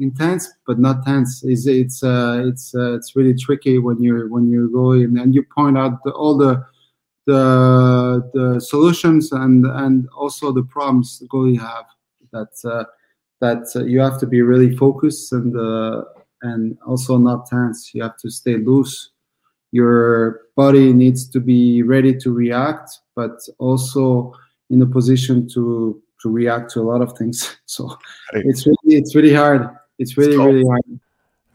intense, but not tense. It's really tricky when you go in and you point out all the solutions and also the problems the goalie have. That you have to be really focused and also not tense. You have to stay loose. Your body needs to be ready to react, but also in a position to react to a lot of things. So it's really hard. It's really, really hard.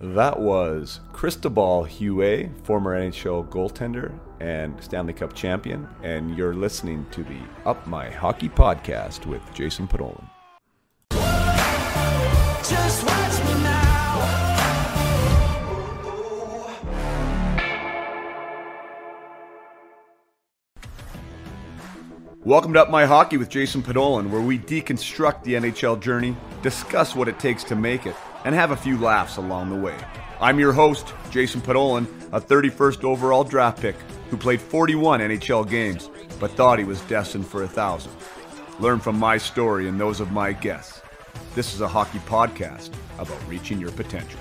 That was Cristobal Huet, former NHL goaltender and Stanley Cup champion. And you're listening to the Up My Hockey podcast with Jason Podollan. Just watch me now. Welcome to Up My Hockey with Jason Podollan, where we deconstruct the NHL journey, discuss what it takes to make it, and have a few laughs along the way. I'm your host, Jason Podollan, a 31st overall draft pick who played 41 NHL games, but thought he was destined for 1,000. Learn from my story and those of my guests. This is a hockey podcast about reaching your potential.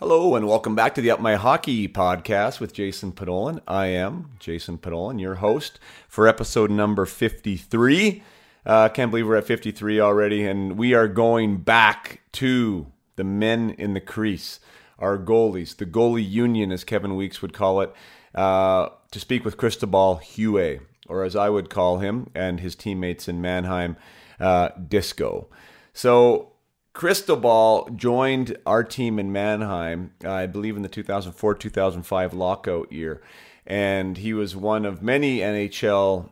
Hello and welcome back to the Up My Hockey podcast with Jason Podollan. I am Jason Podollan, your host for episode number 53. Can't believe we're at 53 already, and we are going back to the men in the crease, our goalies, the goalie union, as Kevin Weeks would call it, to speak with Cristobal Huet, or as I would call him and his teammates in Mannheim, Disco. So Cristobal joined our team in Mannheim, I believe in the 2004-2005 lockout year, and he was one of many NHL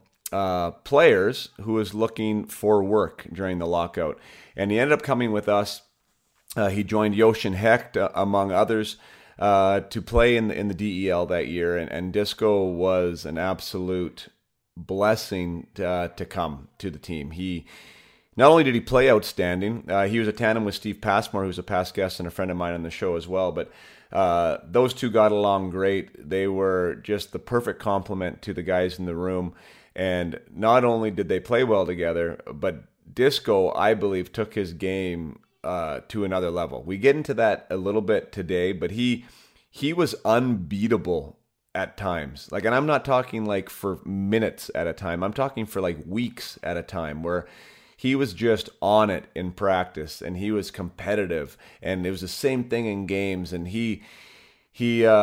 players who was looking for work during the lockout, and he ended up coming with us. He joined Jochen Hecht, among others, to play in the DEL that year, and Disco was an absolute blessing to come to the team. Not only did he play outstanding, he was a tandem with Steve Passmore, who's a past guest and a friend of mine on the show as well. But those two got along great. They were just the perfect complement to the guys in the room. And not only did they play well together, but Disco, I believe, took his game to another level. We get into that a little bit today, but he was unbeatable at times. Like, and I'm not talking like for minutes at a time. I'm talking for like weeks at a time, where he was just on it in practice, and he was competitive, and it was the same thing in games. And we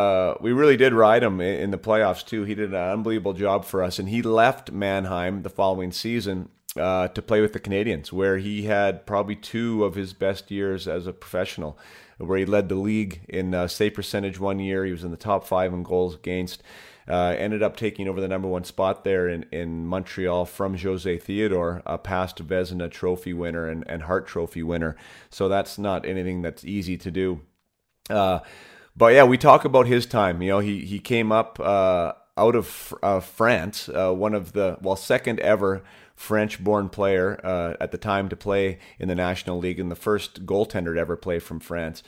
really did ride him in the playoffs too. He did an unbelievable job for us, and he left Mannheim the following season to play with the Canadiens, where he had probably two of his best years as a professional, where he led the league in save percentage one year. He was in the top five in goals against. Ended up taking over the number one spot there in Montreal from José Théodore, a past Vezina Trophy winner and Hart Trophy winner. So that's not anything that's easy to do. But yeah, we talk about his time. You know, he came up out of France, one of the second ever French-born player at the time to play in the National League, and the first goaltender to ever play from France.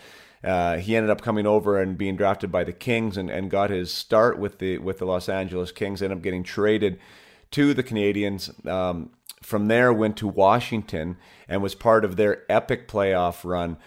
He ended up coming over and being drafted by the Kings and got his start with the Los Angeles Kings, ended up getting traded to the Canadiens. From there, went to Washington and was part of their epic playoff run.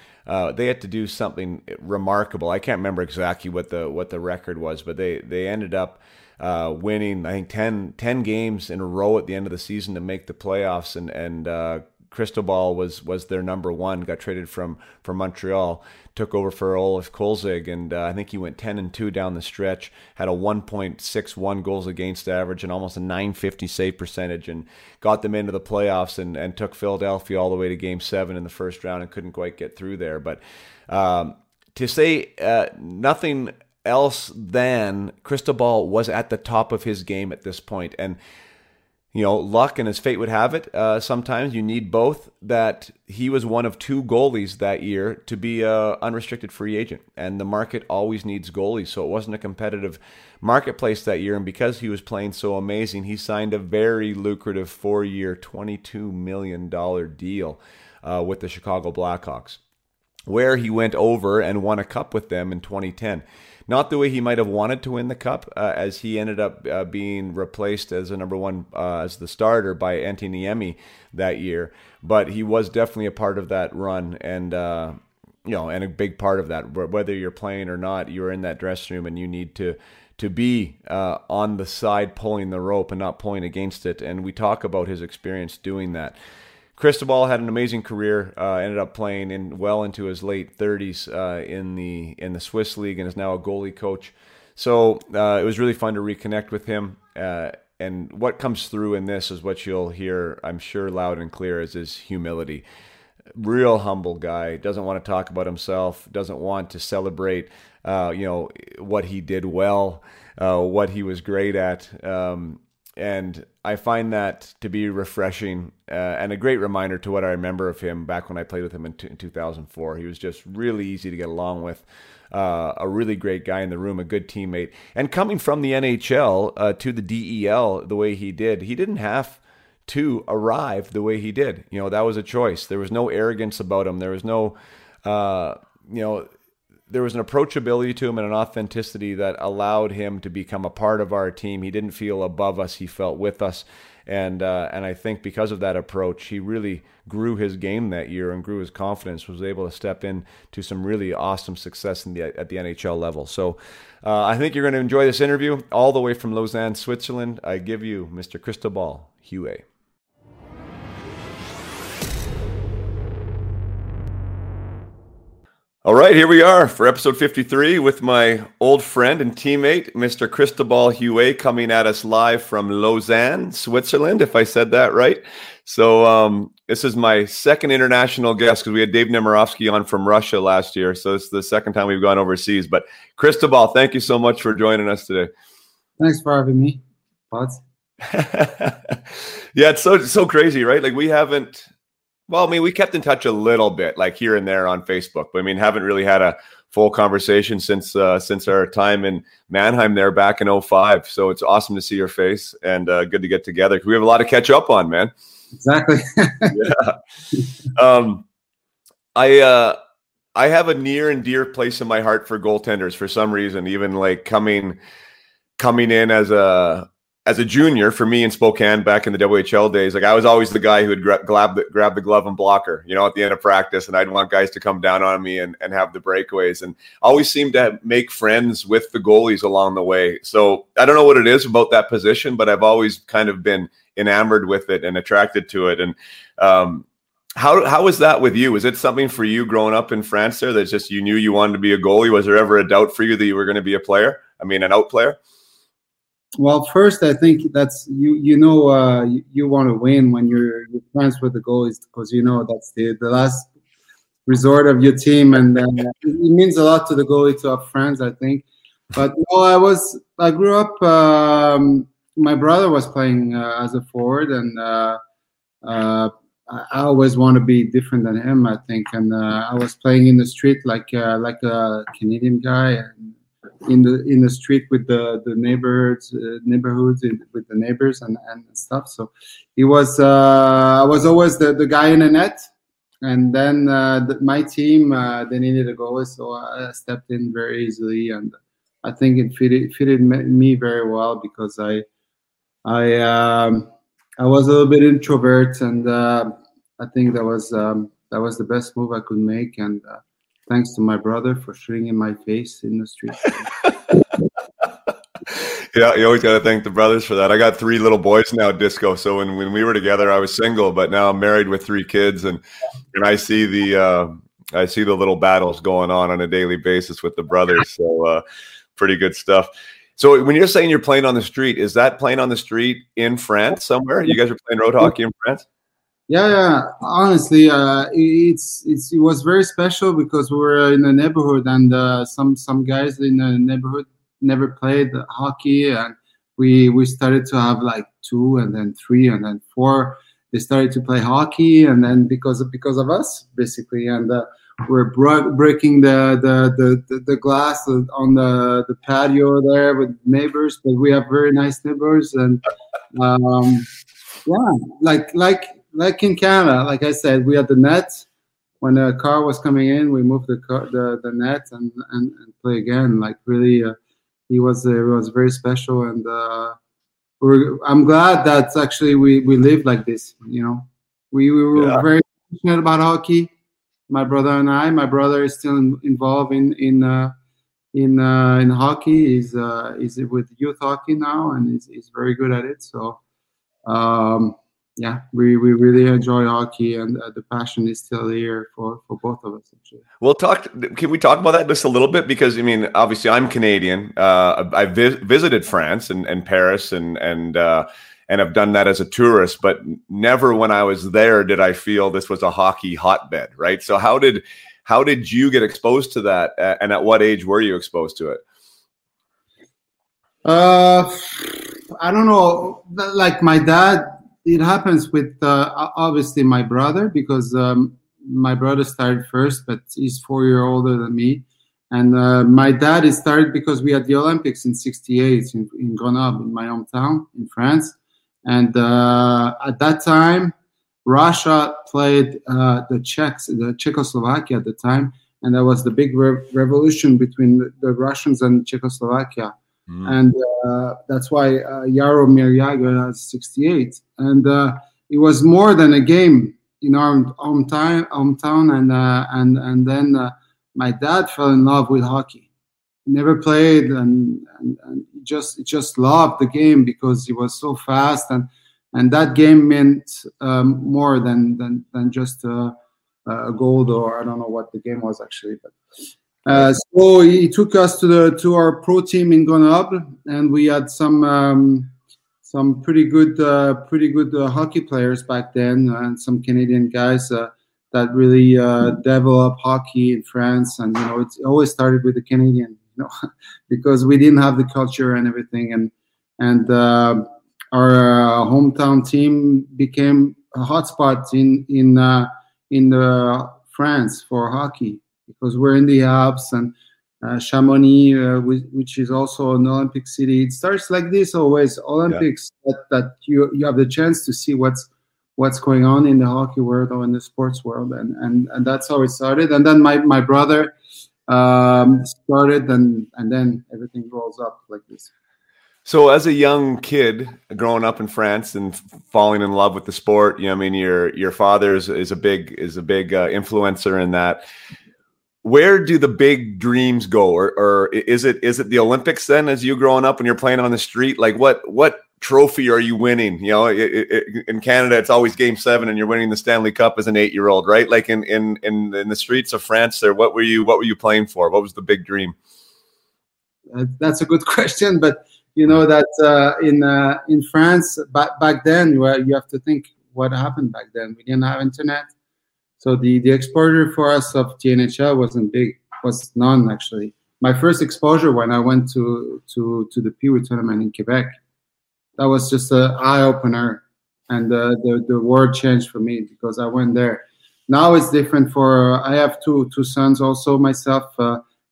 They had to do something remarkable. I can't remember exactly what the record was, but they ended up winning, I think, 10 games in a row at the end of the season to make the playoffs, and Cristobal was their number one, got traded from Montreal, took over for Olaf Kolzig, and I think he went 10-2 down the stretch, had a 1.61 goals against average and almost a 950 save percentage, and got them into the playoffs and took Philadelphia all the way to Game 7 in the first round and couldn't quite get through there. But to say nothing else than Cristobal was at the top of his game at this point, and you know, luck and as fate would have it, sometimes you need both, that he was one of two goalies that year to be an unrestricted free agent. And the market always needs goalies, so it wasn't a competitive marketplace that year. And because he was playing so amazing, he signed a very lucrative 4-year, $22 million deal with the Chicago Blackhawks. where he went over and won a cup with them in 2010. Not the way he might have wanted to win the cup, as he ended up being replaced as a number one, as the starter by Antti Niemi that year. But he was definitely a part of that run, and and a big part of that. Whether you're playing or not, you're in that dressing room, and you need to be on the side pulling the rope and not pulling against it. And we talk about his experience doing that. Cristobal had an amazing career, ended up playing well into his late 30s in the Swiss League, and is now a goalie coach. So it was really fun to reconnect with him. And what comes through in this is what you'll hear, I'm sure, loud and clear, is his humility. Real humble guy, doesn't want to talk about himself, doesn't want to celebrate what he did well, what he was great at. And I find that to be refreshing and a great reminder to what I remember of him back when I played with him in 2004. He was just really easy to get along with, a really great guy in the room, a good teammate. And coming from the NHL to the DEL the way he did, he didn't have to arrive the way he did. That was a choice. There was no arrogance about him. There was no, there was an approachability to him and an authenticity that allowed him to become a part of our team. He didn't feel above us. He felt with us. And I think because of that approach, he really grew his game that year and grew his confidence, was able to step in to some really awesome success at the NHL level. So I think you're going to enjoy this interview all the way from Lausanne, Switzerland. I give you Mr. Cristobal Huet. All right, here we are for episode 53 with my old friend and teammate, Mr. Cristobal Huet, coming at us live from Lausanne, Switzerland, if I said that right. So this is my second international guest, because we had Dave Nemirovsky on from Russia last year. So it's the second time we've gone overseas. But Cristobal, thank you so much for joining us today. Thanks for having me, Pots. Yeah, it's so crazy, right? Like, we haven't... Well, I mean, we kept in touch a little bit, like here and there on Facebook, but I mean, haven't really had a full conversation since our time in Mannheim there back in 2005. So it's awesome to see your face, and good to get together, because we have a lot to catch up on, man. Exactly. Yeah. I have a near and dear place in my heart for goaltenders for some reason, even like coming in as a junior for me in Spokane back in the WHL days. Like, I was always the guy who would grab the glove and blocker, at the end of practice. And I'd want guys to come down on me and have the breakaways, and always seemed to make friends with the goalies along the way. So I don't know what it is about that position, but I've always kind of been enamored with it and attracted to it. And how was that with you? Was it something for you growing up in France there that's just, you knew you wanted to be a goalie? Was there ever a doubt for you that you were going to be a player? I mean, an out player? Well, first, I think that's you want to win when you're friends with the goalies, because that's the last resort of your team, and it means a lot to the goalie to have friends, I think. But I grew up. My brother was playing as a forward, and I always want to be different than him, I think. And I was playing in the street like a Canadian guy. And, in the street with the neighborhoods with the neighbors and stuff. So he was I was always the guy in the net, and then my team they needed a goalie, so I stepped in very easily, and I think it fitted me very well, because I was a little bit introvert, and I think that was the best move I could make, and thanks to my brother for shooting in my face in the street. Yeah, you always got to thank the brothers for that. I got three little boys now, Disco. So when we were together, I was single, but now I'm married with three kids, and I see the little battles going on a daily basis with the brothers. So pretty good stuff. So when you're saying you're playing on the street, is that playing on the street in France somewhere? You guys are playing road hockey in France? Yeah. Honestly, it was very special, because we were in the neighborhood, and some guys in the neighborhood never played hockey, and we started to have like 2, and then 3, and then 4. They started to play hockey, and then because of us, basically, and we're breaking the glass on the patio there with neighbors, but we have very nice neighbors, and yeah, like in Canada, like I said, we had the net, when the car was coming in, we moved the net and play again. Like really, he was very special, and I'm glad that actually we lived like this. You know, we were very passionate about hockey. My brother and I. My brother is still involved in hockey. He's with youth hockey now, and he's very good at it. So. Yeah, we really enjoy hockey, and the passion is still here for both of us, actually. We'll talk. Can we talk about that just a little bit? Because, I mean, obviously I'm Canadian. I visited France and Paris and I've done that as a tourist, but never when I was there did I feel this was a hockey hotbed, right? So how did you get exposed to that, and at what age were you exposed to it? I don't know. Like my dad. It happens with obviously my brother, because my brother started first, but he's 4 years older than me. And my dad, he started because we had the Olympics in '68 in Grenoble, in my hometown in France. And at that time, Russia played the Czechs, the Czechoslovakia at the time, and that was the big revolution between the Russians and Czechoslovakia. And that's why Jaromir Jagr has 68. And it was more than a game in our hometown. And then my dad fell in love with hockey. He never played and just loved the game because he was so fast. And that game meant more than just a goal, or I don't know what the game was actually, but. So he took us to our pro team in Grenoble, and we had some pretty good hockey players back then, and some Canadian guys that really developed hockey in France. And you know, it always started with the Canadian, you know, because we didn't have the culture and everything. And our hometown team became a hotspot in France for hockey. Because we're in the Alps and Chamonix, which is also an Olympic city. It starts like this always, Olympics, that you have the chance to see what's going on in the hockey world or in the sports world, and that's how it started. And then my brother started, and then everything rolls up like this. So as a young kid growing up in France and falling in love with the sport, you know, I mean, your father is a big influencer in that. Where do the big dreams go, or is it the Olympics then? As you growing up and you're playing on the street, like what trophy are you winning? You know, in Canada, it's always Game 7, and you're winning the Stanley Cup as an 8-year-old, right? Like in the streets of France, there, what were you playing for? What was the big dream? That's a good question, but you know that in France back then, where you have to think what happened back then. We didn't have internet. So the exposure for us of the NHL was none actually. My first exposure when I went to the Pee Wee tournament in Quebec, that was just an eye opener, and the world changed for me because I went there. Now it's different. I have two sons also myself.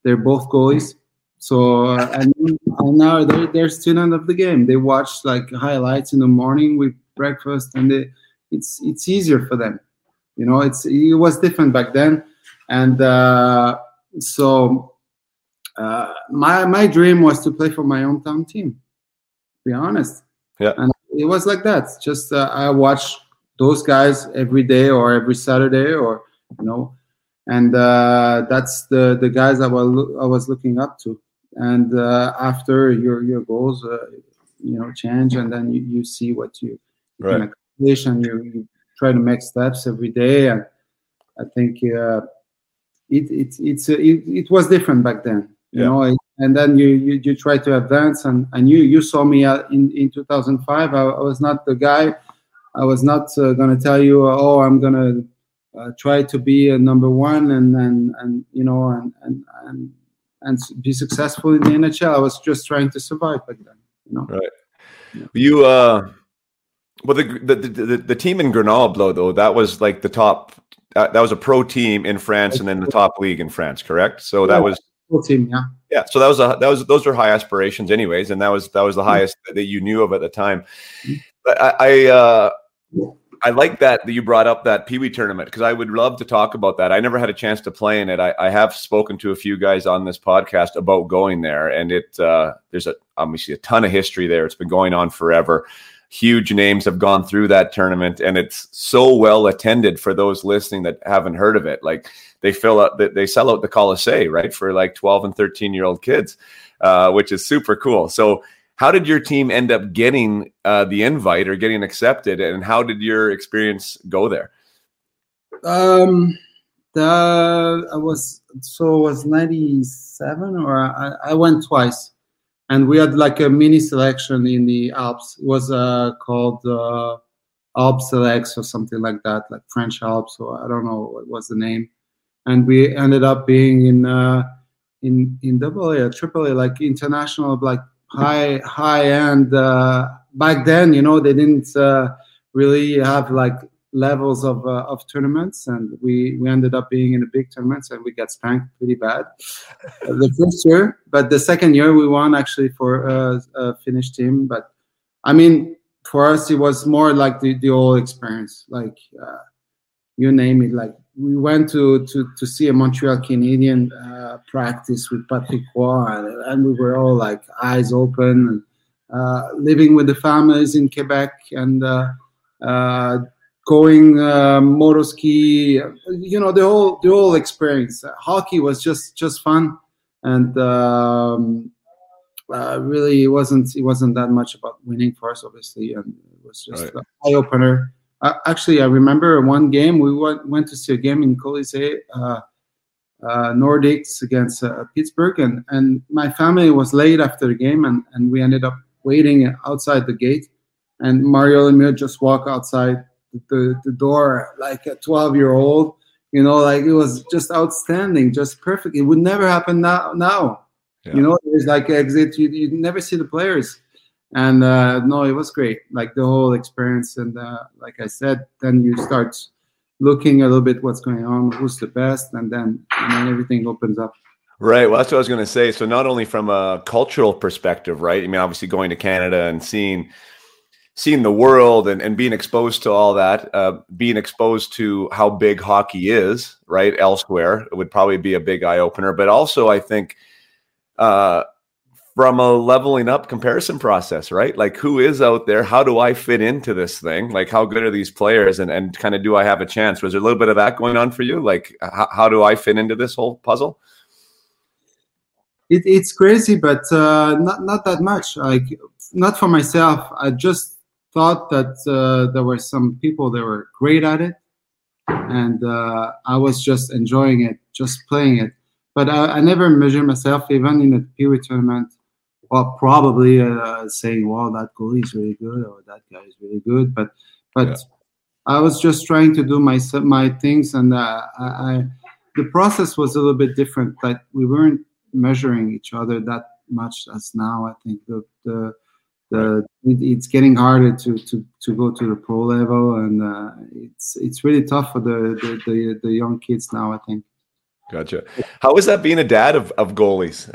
They're both goalies, so and now they're students of the game. They watch like highlights in the morning with breakfast, and it's easier for them. You know, it was different back then, and so my dream was to play for my hometown team. To be honest, and it was like that. Just I watched those guys every day or every Saturday, or you know, and that's the guys that I was looking up to. And after your goals, you know, change, and then you see what you can accomplish, and you try to make steps every day, and I think it was different back then, you know. And then you try to advance, and you saw me in 2005. I was not the guy. I was not gonna tell you, I'm gonna try to be a number one and you know and be successful in the NHL. I was just trying to survive back then, you know. Right. Yeah. Well, the team in Grenoble, though, that was like the top. That was a pro team in France, and then the top league in France, correct? So that was pro team, yeah. So those were high aspirations, anyways, and that was the highest that you knew of at the time. But I I like that you brought up that Pee Wee tournament, because I would love to talk about that. I never had a chance to play in it. I have spoken to a few guys on this podcast about going there, and it there's obviously a ton of history there. It's been going on forever. Huge names have gone through that tournament, and it's so well attended for those listening that haven't heard of it. Like they sell out the Colisée, right, for like 12 and 13-year-old kids, which is super cool. So how did your team end up getting the invite or getting accepted, and how did your experience go there? It was 97, or I went twice, and we had like a mini selection in the Alps. It was called Alps Selects or something like that, like French Alps, or I don't know what was the name. And we ended up being in AA or AAA, like international, like high end back then, you know, they didn't really have like levels of tournaments, and we ended up being in the big tournaments, and we got spanked pretty bad the first year, but the second year we won actually for a Finnish team. But I mean, for us it was more like the whole experience, like you name it. Like we went to see a Montreal Canadiens practice with Patrick Roy, and we were all like eyes open, living with the families in Quebec, and going motor ski. You know, the whole experience. Hockey was just fun, and really it wasn't that much about winning for us, obviously, and it was just an eye opener. Actually, I remember one game. We went to see a game in Colisée, Nordics against Pittsburgh, and my family was late after the game, and we ended up waiting outside the gate, and Mario Lemieux just walked outside the door like a 12-year-old. You know, like it was just outstanding, just perfect. It would never happen now. Yeah. You know, there's like an exit. You never see the players. And no, it was great, like the whole experience. And like I said, then you start looking a little bit what's going on, who's the best, and then everything opens up. Right. Well, that's what I was going to say. So not only from a cultural perspective, right? I mean, obviously going to Canada and seeing the world and being exposed to all that, being exposed to how big hockey is, right, elsewhere, it would probably be a big eye-opener. But also I think from a leveling up comparison process, right? Like who is out there? How do I fit into this thing? Like how good are these players, and kind of do I have a chance? Was there a little bit of that going on for you? Like how do I fit into this whole puzzle? It's crazy, but not that much. Like not for myself. I just thought that there were some people that were great at it, and I was just enjoying it, just playing it. But I never measure myself, even in a Pee Wee tournament. Well, probably saying, "Wow, that goalie is really good," or "That guy is really good." But yeah. I was just trying to do my things, and the process was a little bit different. Like we weren't measuring each other that much as now. I think it's getting harder to go to the pro level, and it's really tough for the young kids now, I think. Gotcha. How is that being a dad of goalies?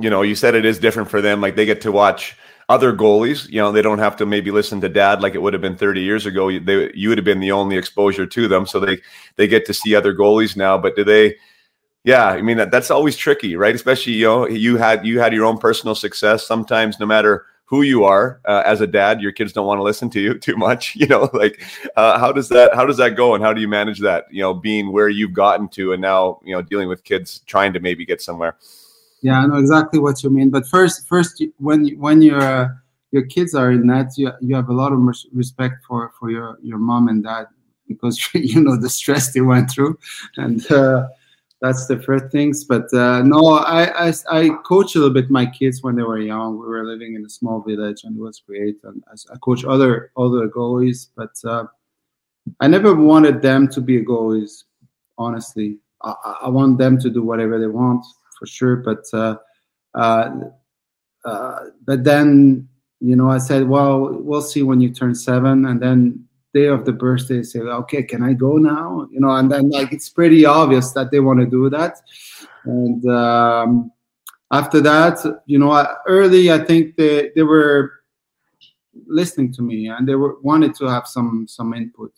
You know, you said it is different for them. Like they get to watch other goalies. You know, they don't have to maybe listen to dad like it would have been 30 years ago. You would have been the only exposure to them. So they get to see other goalies now. But do they? Yeah, I mean that's always tricky, right? Especially, you know, you had your own personal success. Sometimes, no matter who you are as a dad, your kids don't want to listen to you too much, you know, like how does that go, and how do you manage that, you know, being where you've gotten to and now, you know, dealing with kids trying to maybe get somewhere? Yeah, I know exactly what you mean. But first, when your kids are in that, you have a lot of respect for your mom and dad, because, you know, the stress they went through, and that's the first things. But no, I coach a little bit my kids when they were young. We were living in a small village, and it was great. And I coach other goalies, but I never wanted them to be goalies. Honestly, I want them to do whatever they want, for sure. But but then, you know, I said, well, we'll see when you turn 7, and then day of the birthday say, okay, can I go now? You know, and then like it's pretty obvious that they want to do that. And after that, you know, early I think they were listening to me, and they wanted to have some input.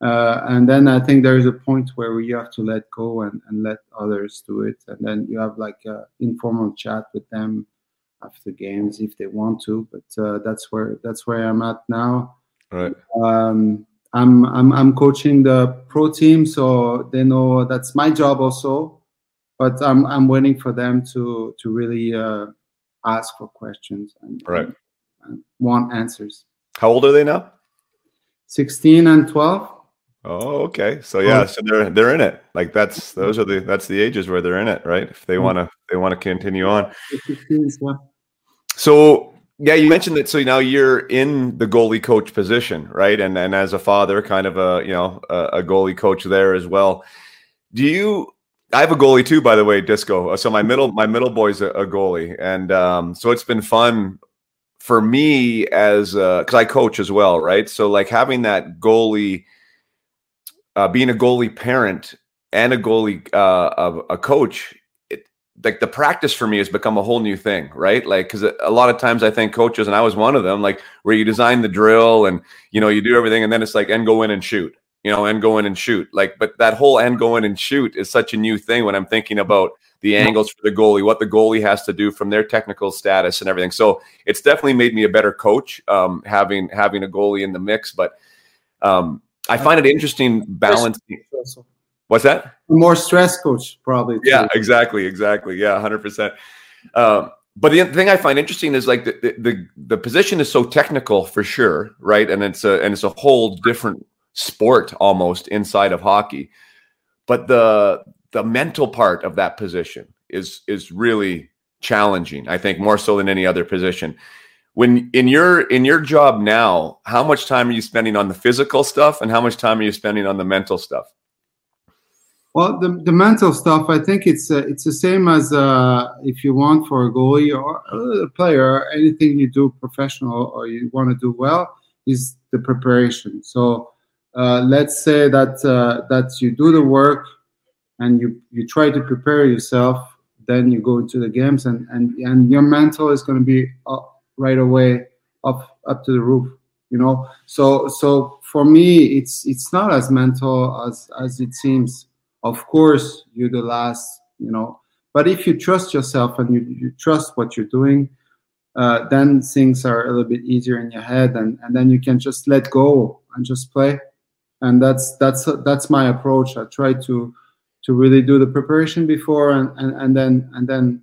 And then I think there is a point where you have to let go and let others do it. And then you have like an informal chat with them after games if they want to. But that's where I'm at now. Right. I'm coaching the pro team, so they know that's my job also. But I'm waiting for them to really ask for questions and want answers. How old are they now? 16 and 12. Oh, okay. So so they're in it. Like that's the ages where they're in it, right? If they want to continue on. So yeah, you mentioned that. So now you're in the goalie coach position, right? And as a father, kind of a goalie coach there as well. I have a goalie too, by the way, Disco. So my middle boy's a goalie, and so it's been fun for me as because I coach as well, right? So like having that goalie, being a goalie parent and a goalie a coach, like the practice for me has become a whole new thing, right? Like because a lot of times I think coaches, and I was one of them, like where you design the drill and you do everything, and then it's like and go in and shoot. And go in and shoot. Like, but that whole and go in and shoot is such a new thing when I'm thinking about the angles for the goalie, what the goalie has to do from their technical status and everything. So it's definitely made me a better coach, having a goalie in the mix. But I find it interesting balancing. What's that? More stress coach, probably. Too. Yeah, exactly. Yeah, 100%. But the thing I find interesting is like the position is so technical for sure, right? And it's a whole different sport almost inside of hockey, but the mental part of that position is really challenging, I think, more so than any other position. When in your job now, how much time are you spending on the physical stuff and how much time are you spending on the mental stuff? Well, the mental stuff, I think it's the same as if you want for a goalie or a player, anything you do professional or you want to do well is the preparation. So let's say that you do the work and you try to prepare yourself, then you go into the games and your mental is going to be up right away, up to the roof, So for me, it's not as mental as it seems. Of course, you're the last, But if you trust yourself and you trust what you're doing, then things are a little bit easier in your head and then you can just let go and just play. And that's my approach. I try to really do the preparation before and then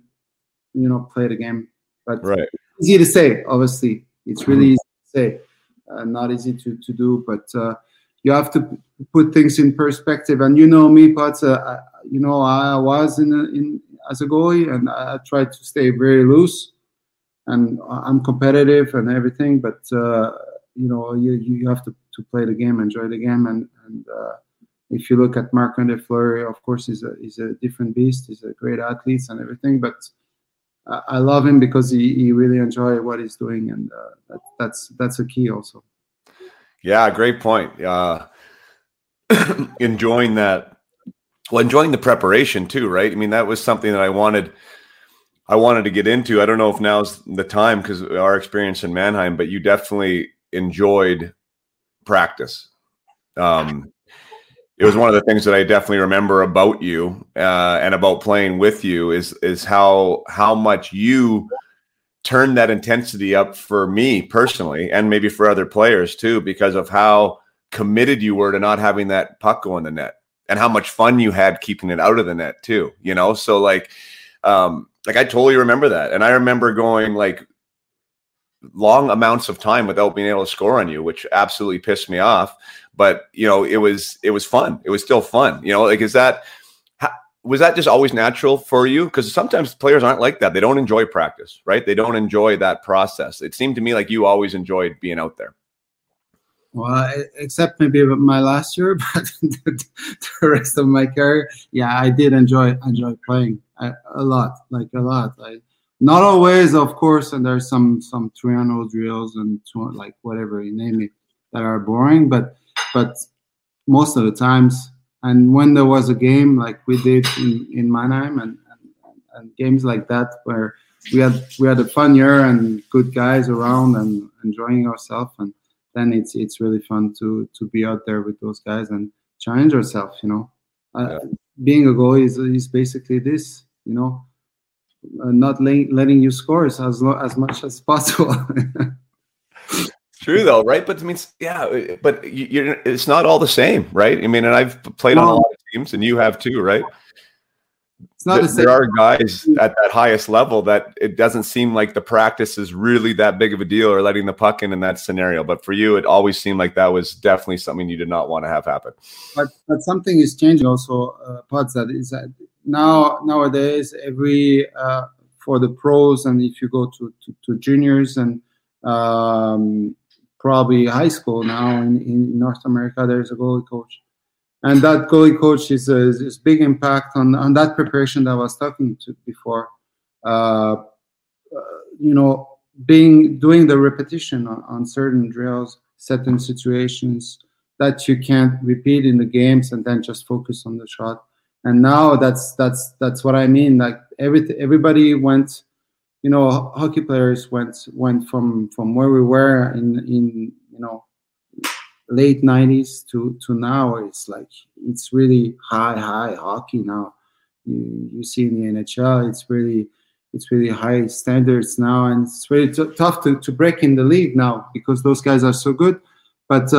play the game. But it's easy to say, obviously. It's really easy to say, not easy to do. But you have to put things in perspective. And you know me, Potts. I was as a goalie, and I tried to stay very loose. And I'm competitive and everything, but you have to play the game, enjoy the game, and if you look at Marc-André Fleury, of course, he's a different beast. He's a great athlete and everything, but I love him because he really enjoys what he's doing, and that's a key also. Yeah, great point. Enjoying that, enjoying the preparation too, right? I mean, that was something that I wanted to get into. I don't know if now's the time because our experience in Mannheim, but you definitely enjoyed practice. It was one of the things that I definitely remember about you and about playing with you is how much you turned that intensity up for me personally and maybe for other players too, because of how committed you were to not having that puck go in the net and how much fun you had keeping it out of the net too, So like I totally remember that. And I remember going like long amounts of time without being able to score on you, which absolutely pissed me off. But, it was fun. It was still fun. Was that just always natural for you? Because sometimes players aren't like that. They don't enjoy practice, right? They don't enjoy that process. It seemed to me like you always enjoyed being out there. Well, except maybe my last year, but the rest of my career, yeah, I did enjoy playing a lot. Not always, of course, and there's some 300 drills and like whatever you name it that are boring, but most of the times, and when there was a game like we did in Mannheim and games like that where we had a fun year and good guys around and enjoying ourselves. And then it's really fun to be out there with those guys and challenge ourselves. You know, being a goalie is basically this. You know, not letting you score as much as possible. True though, right? But I mean, yeah. But it's not all the same, right? I mean, and I've played on a lot of teams, and you have too, right? It's not the same. There are guys at that highest level that it doesn't seem like the practice is really that big of a deal, or letting the puck in that scenario. But for you, it always seemed like that was definitely something you did not want to have happen. But something is changing also. Parts that is nowadays every for the pros, and if you go to juniors and probably high school now in North America, there's a goalie coach. And that goalie coach is a big impact on that preparation that I was talking to before. You know, doing the repetition on certain drills, certain situations that you can't repeat in the games and then just focus on the shot. And now that's what I mean. Like everybody went, you know, hockey players went from where we were in you know, late 90s to now. It's like it's really high hockey now. You see in the NHL, it's really high standards now, and it's really tough to break in the league now because those guys are so good. But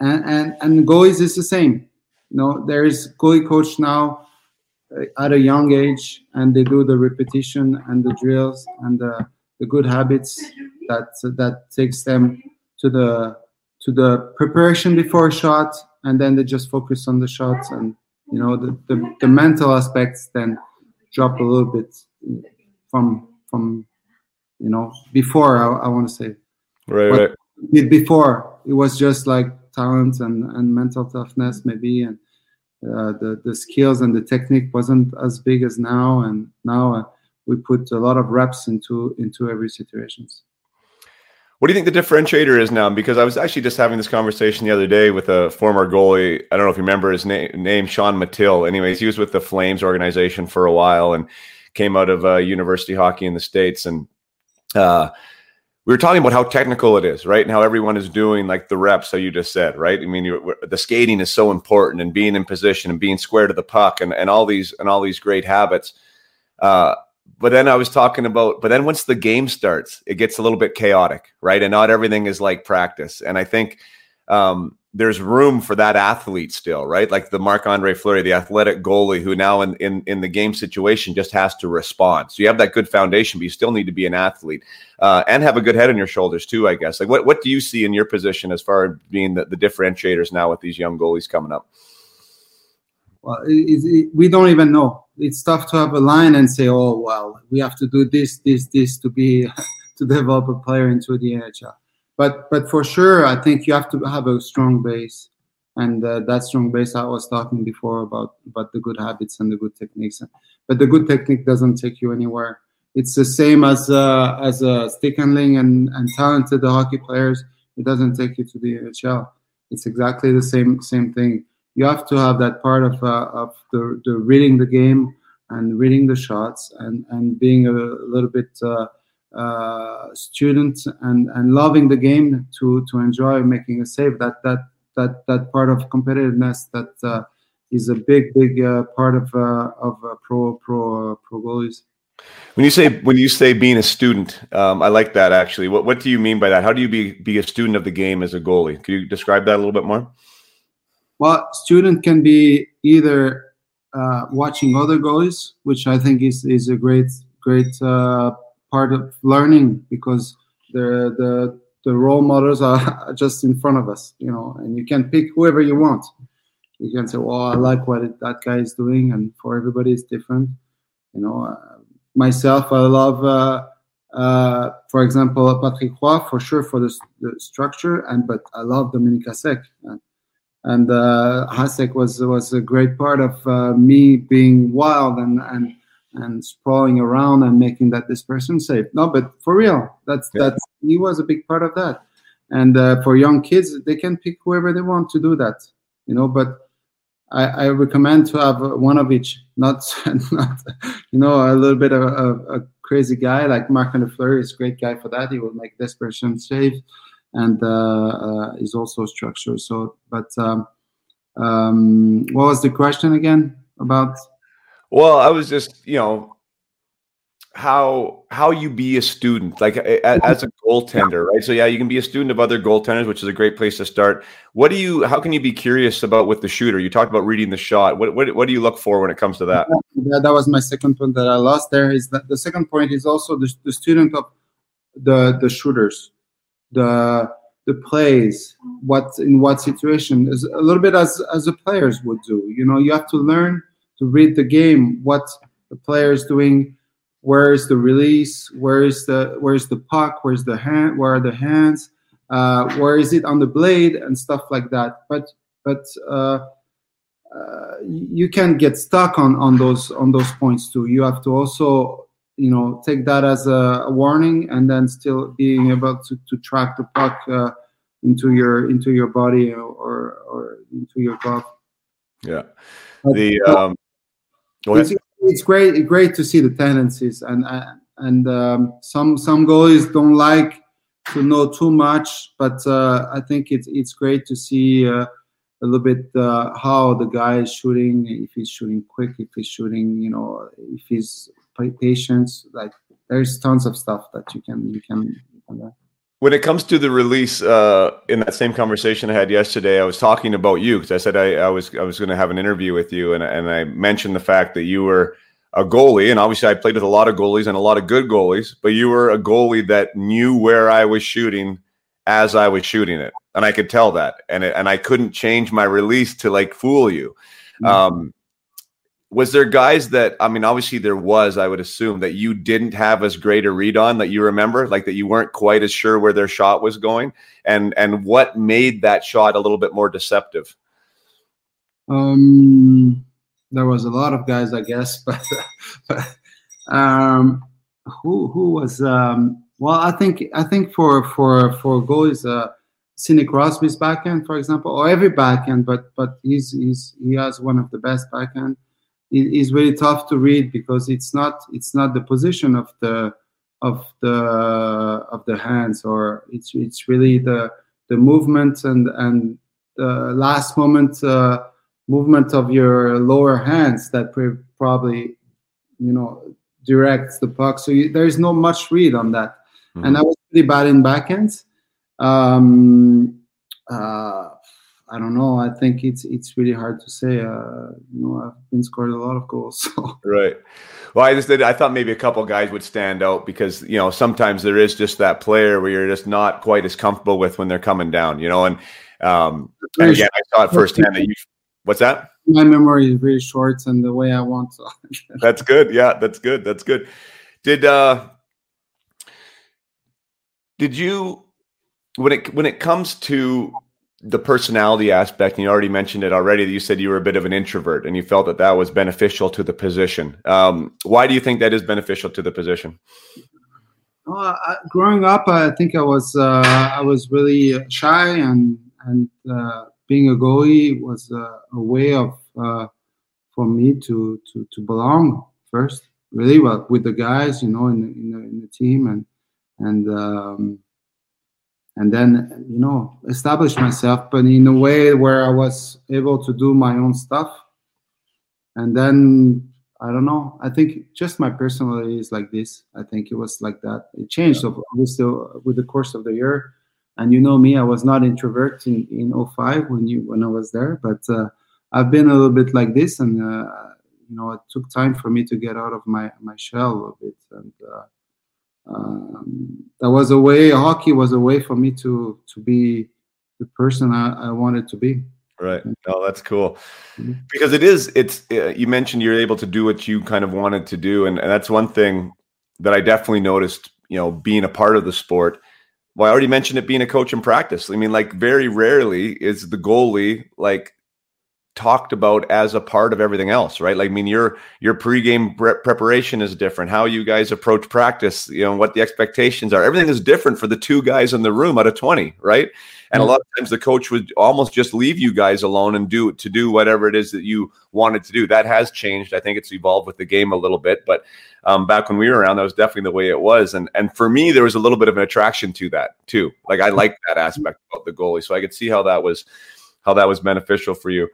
and goalies is the same. You know, there is goalie coach now at a young age, and they do the repetition and the drills and the good habits that takes them to the preparation before a shot, and then they just focus on the shots, and you know the mental aspects then drop a little bit from you know before. I want to say right. Before it was just like talent and mental toughness maybe, and the skills and the technique wasn't as big as now, and now we put a lot of reps into every situation. What do you think the differentiator is now? Because I was actually just having this conversation the other day with a former goalie. I don't know if you remember his name, Sean Mattil. Anyways, he was with the Flames organization for a while and came out of university hockey in the States. And we were talking about how technical it is, right? And how everyone is doing like the reps, how you just said, right? I mean, the skating is so important, and being in position and being square to the puck and all these great habits. But then I was talking about, once the game starts, it gets a little bit chaotic, right? And not everything is like practice. And I think there's room for that athlete still, right? Like the Marc-André Fleury, the athletic goalie who now in the game situation just has to respond. So you have that good foundation, but you still need to be an athlete and have a good head on your shoulders too, I guess. Like what do you see in your position as far as being the differentiators now with these young goalies coming up? Well, we don't even know. It's tough to have a line and say, "Oh, well, we have to do this to develop a player into the NHL." But for sure, I think you have to have a strong base, and that strong base I was talking before about the good habits and the good techniques. But the good technique doesn't take you anywhere. It's the same as stick handling and talented hockey players. It doesn't take you to the NHL. It's exactly the same thing. You have to have that part of the reading the game and reading the shots and being a little bit student and loving the game to enjoy making a save. That part of competitiveness that is a big part of pro goalies. When you say being a student, I like that actually. What do you mean by that? How do you be a student of the game as a goalie? Could you describe that a little bit more? Well, student can be either watching other goalies, which I think is a great part of learning, because the role models are just in front of us, you know, and you can pick whoever you want. You can say, "Well, I like what that guy is doing," and for everybody it's different. You know, myself, I love, for example, Patrick Roy for sure for the structure, but I love Dominique Hasek. And Hasek was a great part of me being wild and sprawling around and making that this person safe. No, but for real, that's he was a big part of that. And for young kids, they can pick whoever they want to do that, you know. But I recommend to have one of each, not you know, a little bit of a crazy guy. Like Marc-André Fleury is a great guy for that. He will make desperation save, and is also structured. So, but what was the question again about? Well, I was just, you know, how you be a student, like as a goaltender, right? So yeah, you can be a student of other goaltenders, which is a great place to start. What do you, how can you be curious about with the shooter? You talked about reading the shot. What do you look for when it comes to that? Yeah, that was my second point that I lost there, is that the second point is also the student of the shooters, the plays, what in what situation, is a little bit as the players would do. You know, you have to learn to read the game, what the player is doing. Where is the release? Where is the puck? Where's the hand? Where are the hands? Where is it on the blade and stuff like that? But you can get stuck on those points too. You have to also, you know, take that as a warning, and then still being able to track the puck into your body or into your glove. Yeah, go ahead. It's great to see the tendencies, and some goalies don't like to know too much, but I think it's great to see a little bit how the guy is shooting, if he's shooting quick, if he's shooting, you know, if he's patient. Like there's tons of stuff that you can. When it comes to the release, in that same conversation I had yesterday, I was talking about you because I said I was going to have an interview with you, and I mentioned the fact that you were a goalie, and obviously I played with a lot of goalies and a lot of good goalies, but you were a goalie that knew where I was shooting as I was shooting it, and I could tell that, and I couldn't change my release to like fool you. Mm-hmm. Was there guys that, I mean, obviously there was, I would assume, that you didn't have as great a read on that you remember, like that you weren't quite as sure where their shot was going, and what made that shot a little bit more deceptive? There was a lot of guys, I guess, but who was? Well, I think for goalies, Sidney Crosby's backhand, for example, or every backhand, but he has one of the best backhand. Is really tough to read because it's not the position of the hands, or it's really the movement and the last moment movement of your lower hands that probably, you know, directs the puck. So there is no much read on that. Mm-hmm. And I was pretty bad in backhands. I don't know. I think it's really hard to say. You know, I've been scored a lot of goals. So. Right. Well, I thought maybe a couple of guys would stand out because, you know, sometimes there is just that player where you're just not quite as comfortable with when they're coming down, you know. And again, I saw it firsthand. What's that? My memory is really short, and the way I want to. That's good. Yeah, that's good. That's good. Did you when it comes to the personality aspect, and you already mentioned it already, that you said you were a bit of an introvert and you felt that was beneficial to the position. Why do you think that is beneficial to the position? Growing up, I think I was really shy, and being a goalie was a way of for me to belong first, really well with the guys, you know, in the team, and then, you know, establish myself, but in a way where I was able to do my own stuff. And then, I don't know, I think just my personality is like this. I think it was like that. It changed, obviously, with the course of the year. And you know me, I was not introvert in 2005 when I was there, but I've been a little bit like this. And, you know, it took time for me to get out of my shell a little bit. And, that was a way, hockey was a way for me to be the person I wanted to be. Right. Oh, that's cool. Mm-hmm. Because you mentioned you're able to do what you kind of wanted to do. And that's one thing that I definitely noticed, you know, being a part of the sport. Well, I already mentioned it, being a coach in practice. I mean, like very rarely is the goalie like talked about as a part of everything else, right? Like, I mean, your pregame preparation is different. How you guys approach practice, you know, what the expectations are. Everything is different for the two guys in the room out of 20, right? And a lot of times the coach would almost just leave you guys alone and do whatever it is that you wanted to do. That has changed. I think it's evolved with the game a little bit, but back when we were around, that was definitely the way it was. And for me, there was a little bit of an attraction to that too. Like, I liked that aspect about the goalie, so I could see how that was beneficial for you.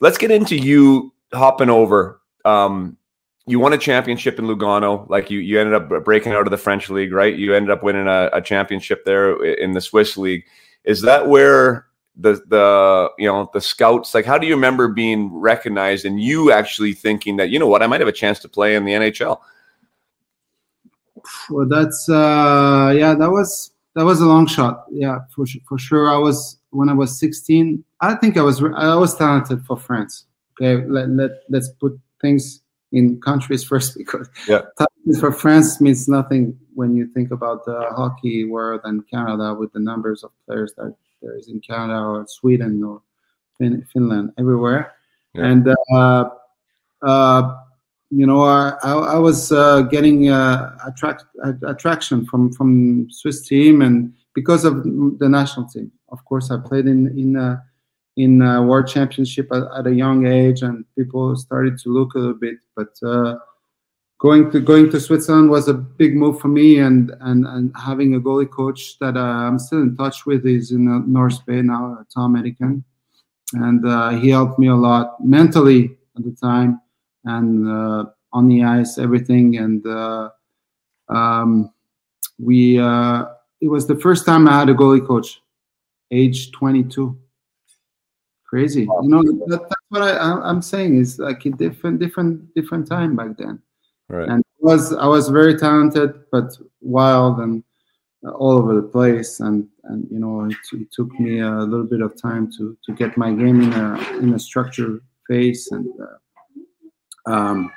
Let's get into you hopping over. You won a championship in Lugano. Like, you ended up breaking out of the French league, right? You ended up winning a championship there in the Swiss league. Is that where the scouts, like, how do you remember being recognized and you actually thinking that, you know what, I might have a chance to play in the NHL? Well, that's that was a long shot. Yeah, for sure. I was, when I was 16, I think I was talented for France. Okay, let's put things in countries first, because for France means nothing when you think about the hockey world and Canada, with the numbers of players that there is in Canada or Sweden or Finland, everywhere. Yeah. And I was getting attraction from Swiss team, and because of the national team. Of course, I played in World Championship at a young age, and people started to look a little bit. But going to Switzerland was a big move for me, and having a goalie coach that I'm still in touch with, is in North Bay now, Tom Edican, and he helped me a lot mentally at the time, and on the ice, everything. And it was the first time I had a goalie coach, age 22. Crazy, you know. That's what I'm saying, is like a different time back then. Right. And I was very talented, but wild and all over the place. And you know, it took me a little bit of time to get my game in a structured phase. And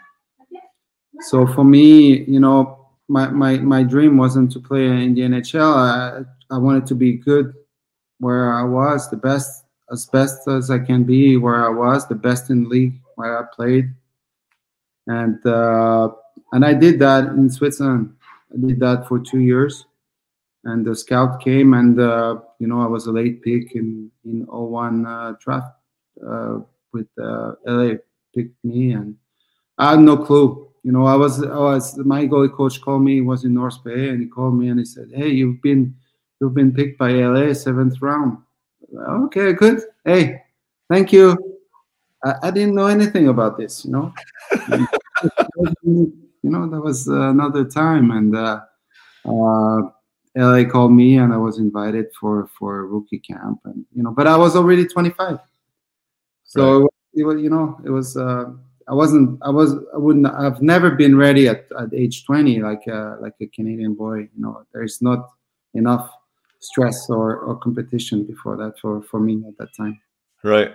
so for me, you know, my dream wasn't to play in the NHL. I wanted to be good where I was, the best. As best as I can be where I was, the best in the league where I played. And I did that in Switzerland. I did that for 2 years. And the scout came, and, I was a late pick in 01 draft with LA picked me. And I had no clue. You know, my goalie coach called me. He was in North Bay, and he called me and he said, hey, you've been picked by LA 7th round. Okay, good. Hey, thank you. I didn't know anything about this, you know. That was another time, and LA called me, and I was invited for rookie camp, and but I was already 25, so right. I've never been ready at age 20, like a Canadian boy. There is not enough stress or competition before that for me at that time. Right.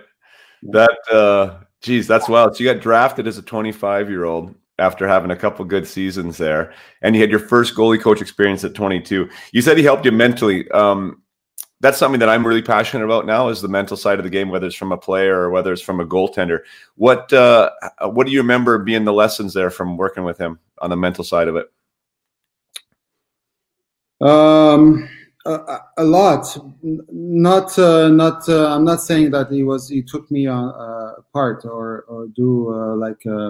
Yeah. That, that's wild. So you got drafted as a 25-year-old after having a couple good seasons there, and you had your first goalie coach experience at 22. You said he helped you mentally. That's something that I'm really passionate about now, is the mental side of the game, whether it's from a player or whether it's from a goaltender. What do you remember being the lessons there from working with him on the mental side of it? A lot. I'm not saying that he took me apart or do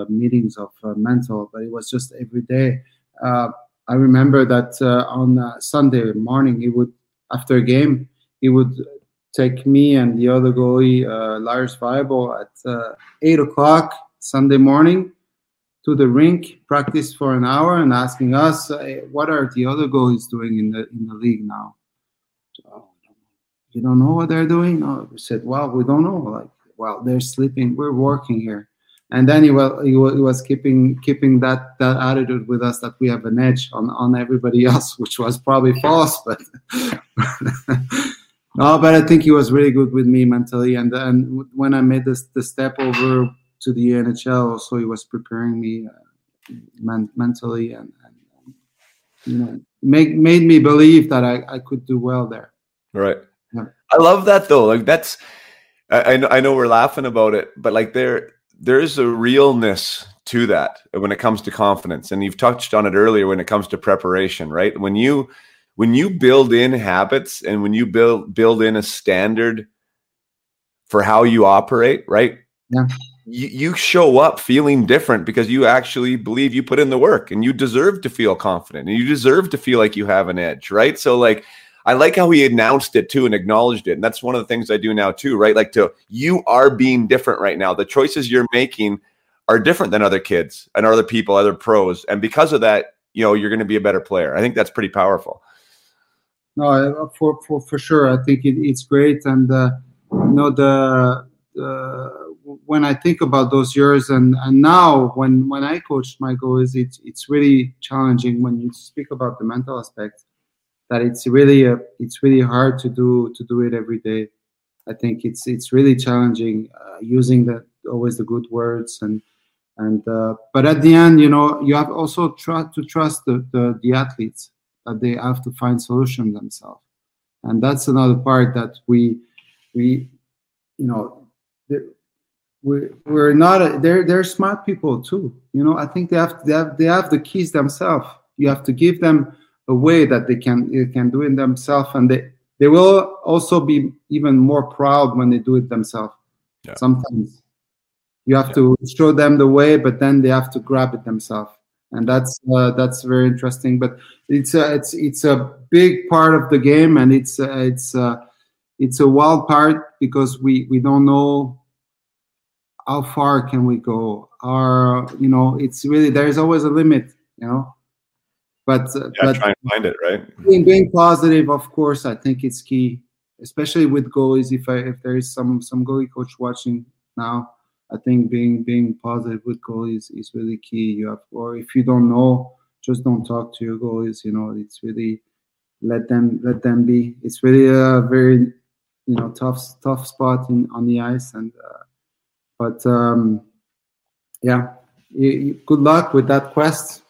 meetings of mental, but it was just every day. I remember that on Sunday morning, he would, after a game, he would take me and the other goalie, Lars Weibel, at 8:00 Sunday morning to the rink, practice for an hour, and asking us, what are the other goalies doing in the league now? You don't know what they're doing? No. We said, well, we don't know. Like, well, they're sleeping. We're working here. And then he was keeping that attitude with us, that we have an edge on everybody else, which was probably false. But no, but I think he was really good with me mentally. And then when I made the step over to the NHL, also he was preparing me mentally, and made me believe that I could do well there. Right. Yeah. I love that, though. Like, that's I know we're laughing about it, but like there is a realness to that when it comes to confidence. And you've touched on it earlier when it comes to preparation, right? When you build in habits and when you build in a standard for how you operate, right? Yeah. You show up feeling different because you actually believe you put in the work and you deserve to feel confident and you deserve to feel like you have an edge, right? So like, I like how he announced it too and acknowledged it. And that's one of the things I do now too, right? Like you are being different right now. The choices you're making are different than other kids and other people, other pros. And because of that, you're going to be a better player. I think that's pretty powerful. No, for sure. I think it's great. And when I think about those years and now when I coached, my goal is it's really challenging when you speak about the mental aspect. That it's really hard to do it every day. I think it's really challenging using always the good words and but at the end, you have also trust the athletes that they have to find solutions themselves, and that's another part that we're not. They're smart people too. I think they have the keys themselves. You have to give them a way that they can do it themselves, and they will also be even more proud when they do it themselves. Yeah. Sometimes you have to show them the way, but then they have to grab it themselves, and that's very interesting. But it's a big part of the game, and it's a wild part because we don't know how far can we go. It's really, there is always a limit, But try and find it, right? Being positive, of course, I think it's key, especially with goalies. If there is some goalie coach watching now, I think being positive with goalies is really key. Or if you don't know, just don't talk to your goalies. It's really let them be. It's really a very tough spot on the ice, and yeah. Good luck with that quest.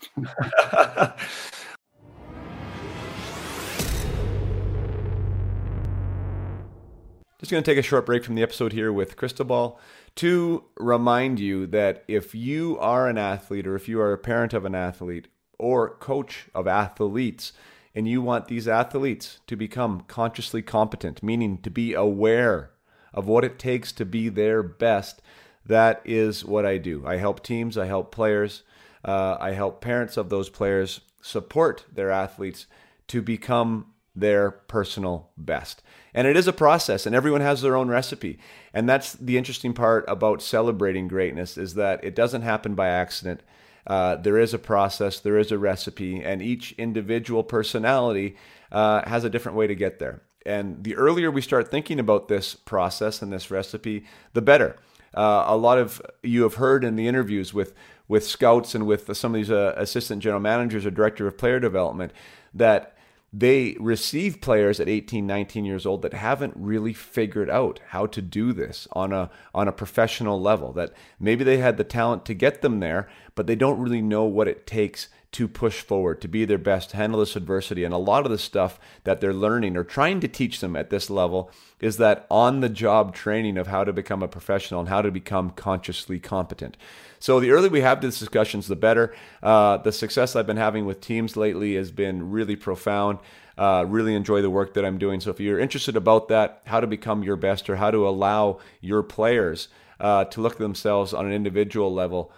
Just going to take a short break from the episode here with Cristobal to remind you that if you are an athlete or if you are a parent of an athlete or coach of athletes and you want these athletes to become consciously competent, meaning to be aware of what it takes to be their best, that is what I do. I help teams, I help players, I help parents of those players support their athletes to become their personal best. And it is a process, and everyone has their own recipe. And that's the interesting part about celebrating greatness, is that it doesn't happen by accident. There is a process, there is a recipe, and each individual personality has a different way to get there. And the earlier we start thinking about this process and this recipe, the better. A lot of you have heard in the interviews with scouts and with some of these assistant general managers or director of player development that they receive players at 18, 19 years old that haven't really figured out how to do this on a professional level, that maybe they had the talent to get them there, but they don't really know what it takes to push forward, to be their best, handle this adversity. And a lot of the stuff that they're learning or trying to teach them at this level is that on-the-job training of how to become a professional and how to become consciously competent. So the earlier we have these discussions, the better. The success I've been having with teams lately has been really profound. Really enjoy the work that I'm doing. So if you're interested about that, how to become your best or how to allow your players to look at themselves on an individual level,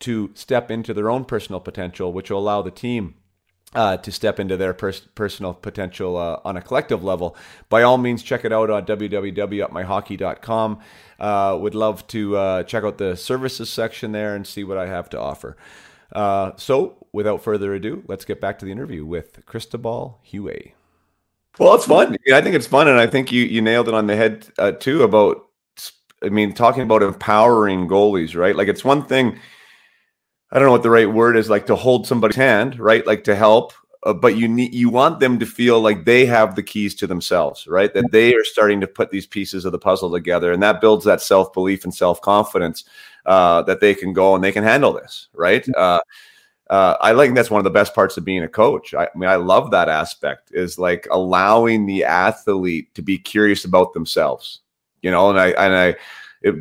to step into their own personal potential, which will allow the team to step into their personal potential on a collective level. By all means, check it out on www.upmyhockey.com. Would love to check out the services section there and see what I have to offer. So without further ado, let's get back to the interview with Cristobal Huet. Well, it's fun. I think it's fun. And I think you nailed it on the head too about, talking about empowering goalies, right? Like it's one thing, I don't know what the right word is, like to hold somebody's hand, right? Like to help, but you want them to feel like they have the keys to themselves, right? That they are starting to put these pieces of the puzzle together, and that builds that self-belief and self-confidence that they can go and they can handle this, right? I like that's one of the best parts of being a coach. I love that aspect, is like allowing the athlete to be curious about themselves. you know, and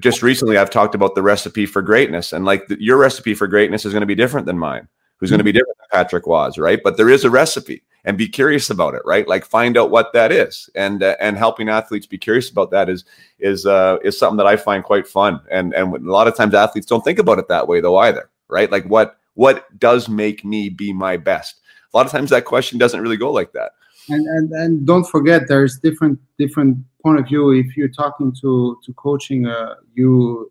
just recently I've talked about the recipe for greatness, and like your recipe for greatness is going to be different than mine. Who's going to be different than Patrick was, right? But there is a recipe, and be curious about it, right? Like find out what that is, and helping athletes be curious about that is something that I find quite fun. And a lot of times athletes don't think about it that way though either, right? Like what does make me be my best? A lot of times that question doesn't really go like that. And don't forget, there's different point of view. If you're talking to coaching young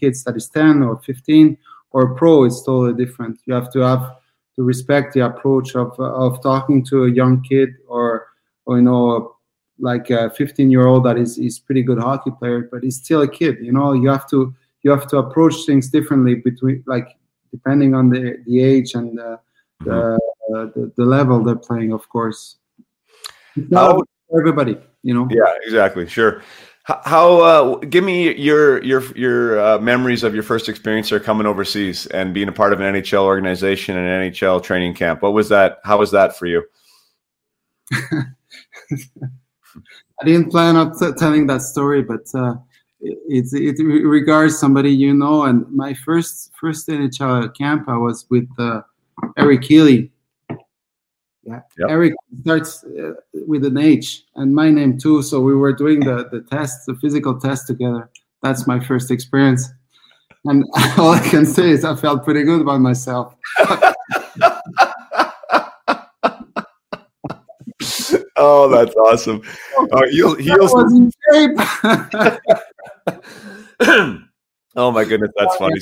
kids that is 10 or 15. Or pro, it's totally different. You have to respect the approach of talking to a young kid or you know, like a 15-year-old that is pretty good hockey player, but he's still a kid. You know, you have to approach things differently between, like, depending on the age and the level they're playing, of course. It's not for everybody, you know. Yeah, exactly. Sure. How give me your memories of your first experience there coming overseas and being a part of an NHL organization and an NHL training camp. What was that? How was that for you? I didn't plan on telling that story, but it regards somebody you know. And my first NHL camp, I was with Eric Healy. Yeah. Yep. Eric starts with an H and my name too. So we were doing the physical test together. That's my first experience. And all I can say is I felt pretty good about myself. Oh, that's awesome. He was in shape. Oh my goodness. That's funny.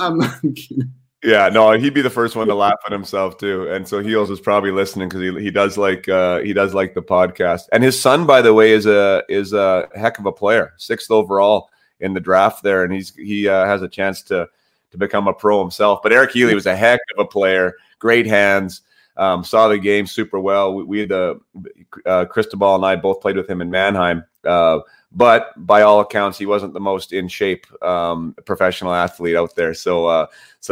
I'm kidding. Yeah, no, he'd be the first one to laugh at himself too, and so Heels is probably listening because he does like the podcast. And his son, by the way, is a heck of a player, 6th overall in the draft there, and he has a chance to become a pro himself. But Eric Healy was a heck of a player, great hands, saw the game super well. We Cristobal and I both played with him in Mannheim. But by all accounts, he wasn't the most in shape professional athlete out there. So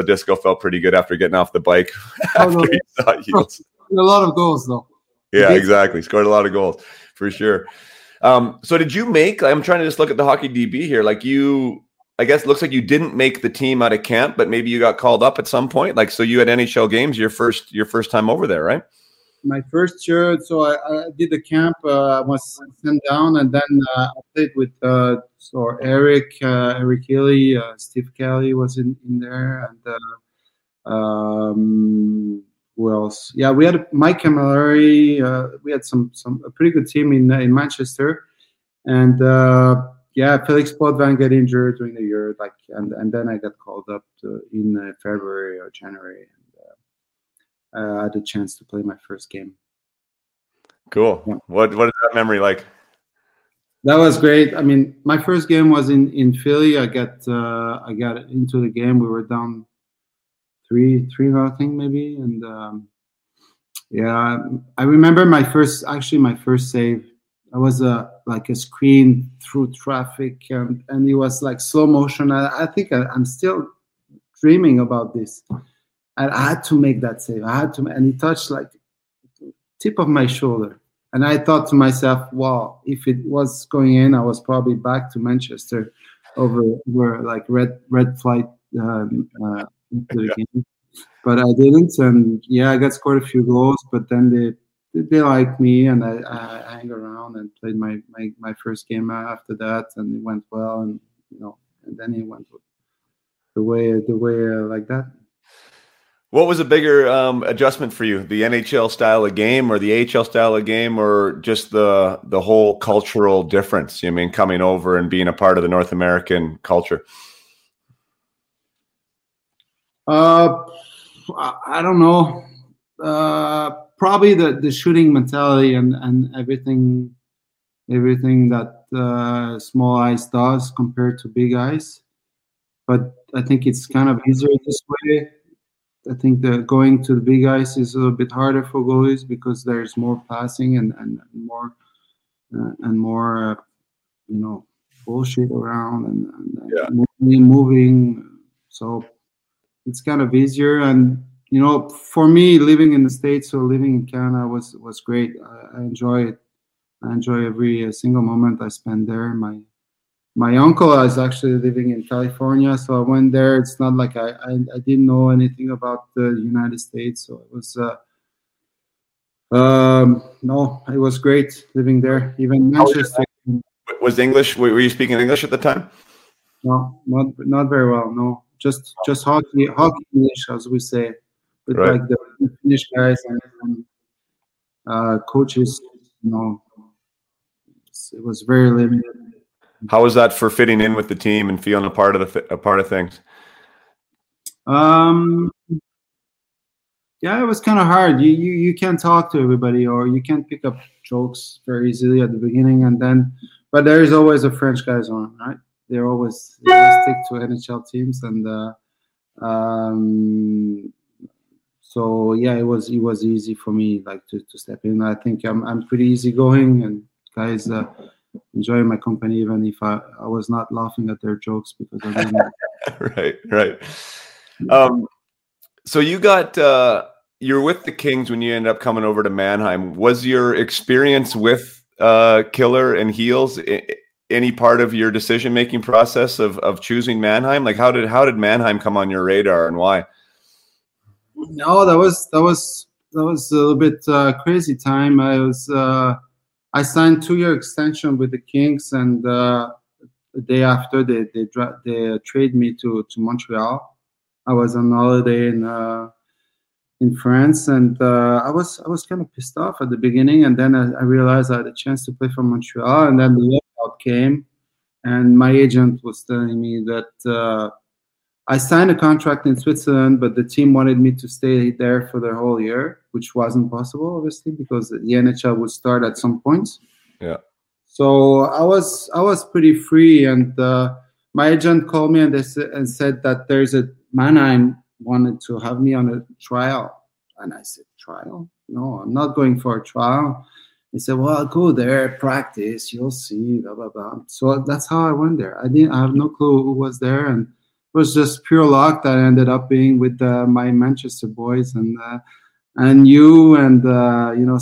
Disco felt pretty good after getting off the bike. A lot of goals, though. Yeah, exactly. Scored a lot of goals for sure. So did you make? I'm trying to just look at the hockey DB here. Like you, I guess, it looks like you didn't make the team out of camp, but maybe you got called up at some point. Like so, you had NHL games your first time over there, right? My first year, so I did the camp. I was sent down, and then I played with Eric Healy, Steve Kelly was in there, and who else? Yeah, we had Mike Camilleri. We had a pretty good team in Manchester, and Felix Potvin got injured during the year, and then I got called up in February or January. I had a chance to play my first game. Cool. Yeah. What is that memory like? That was great. I mean, my first game was in Philly. I got into the game. We were down 3-0 maybe, and I remember my first save. I was like a screen through traffic, and it was like slow motion. I think I'm still dreaming about this. And I had to make that save. And he touched like tip of my shoulder. And I thought to myself, wow, if it was going in, I was probably back to Manchester over like red flight into the game. But I didn't. And yeah, I got scored a few goals, but then they liked me and I hang around and played my first game after that, and it went well, and you know, and then it went the way like that. What was a bigger adjustment for you, the NHL style of game or the AHL style of game, or just the whole cultural difference? I mean, coming over and being a part of the North American culture. I don't know. Probably the shooting mentality and everything that small ice does compared to big ice. But I think it's kind of easier this way. I think that going to the big ice is a little bit harder for goalies because there's more passing and more you know, bullshit around and moving. So it's kind of easier. And you know, for me, living in the States or living in Canada was great. I enjoy it. I enjoy every single moment I spend there. My uncle is actually living in California, so I went there. It's not like I didn't know anything about the United States, so it was it was great living there. Even Manchester. Was English? Were you speaking English at the time? No, not very well. No, just hockey English, as we say, with right. Like the Finnish guys and coaches. You know, it was very limited. How was that for fitting in with the team and feeling a part of things? Yeah, it was kind of hard. You can't talk to everybody, or you can't pick up jokes very easily at the beginning, and then. But there is always a French guys on, right? They always stick to NHL teams, and so yeah, it was easy for me, like to step in. I think I'm pretty easygoing, and guys enjoy my company, even if I was not laughing at their jokes because I didn't. Right. So you got you're with the Kings when you ended up coming over to Mannheim. Was your experience with Killer and Heels any part of your decision making process of choosing Mannheim? Like how did Mannheim come on your radar, and why? No, that was a little bit crazy time. I signed 2-year extension with the Kings, and the day after they trade me to Montreal. I was on holiday in France, and I was kind of pissed off at the beginning, and then I realized I had a chance to play for Montreal, and then the lockout came, and my agent was telling me that I signed a contract in Switzerland, but the team wanted me to stay there for the whole year, which wasn't possible, obviously, because the NHL would start at some point. Yeah. So I was pretty free, and my agent called me and said that there's a Mannheim wanted to have me on a trial. And I said, trial? No, I'm not going for a trial. He said, well, I'll go there, practice, you'll see, blah, blah, blah. So that's how I went there. I have no clue who was there. And it was just pure luck that I ended up being with my Manchester boys and you and,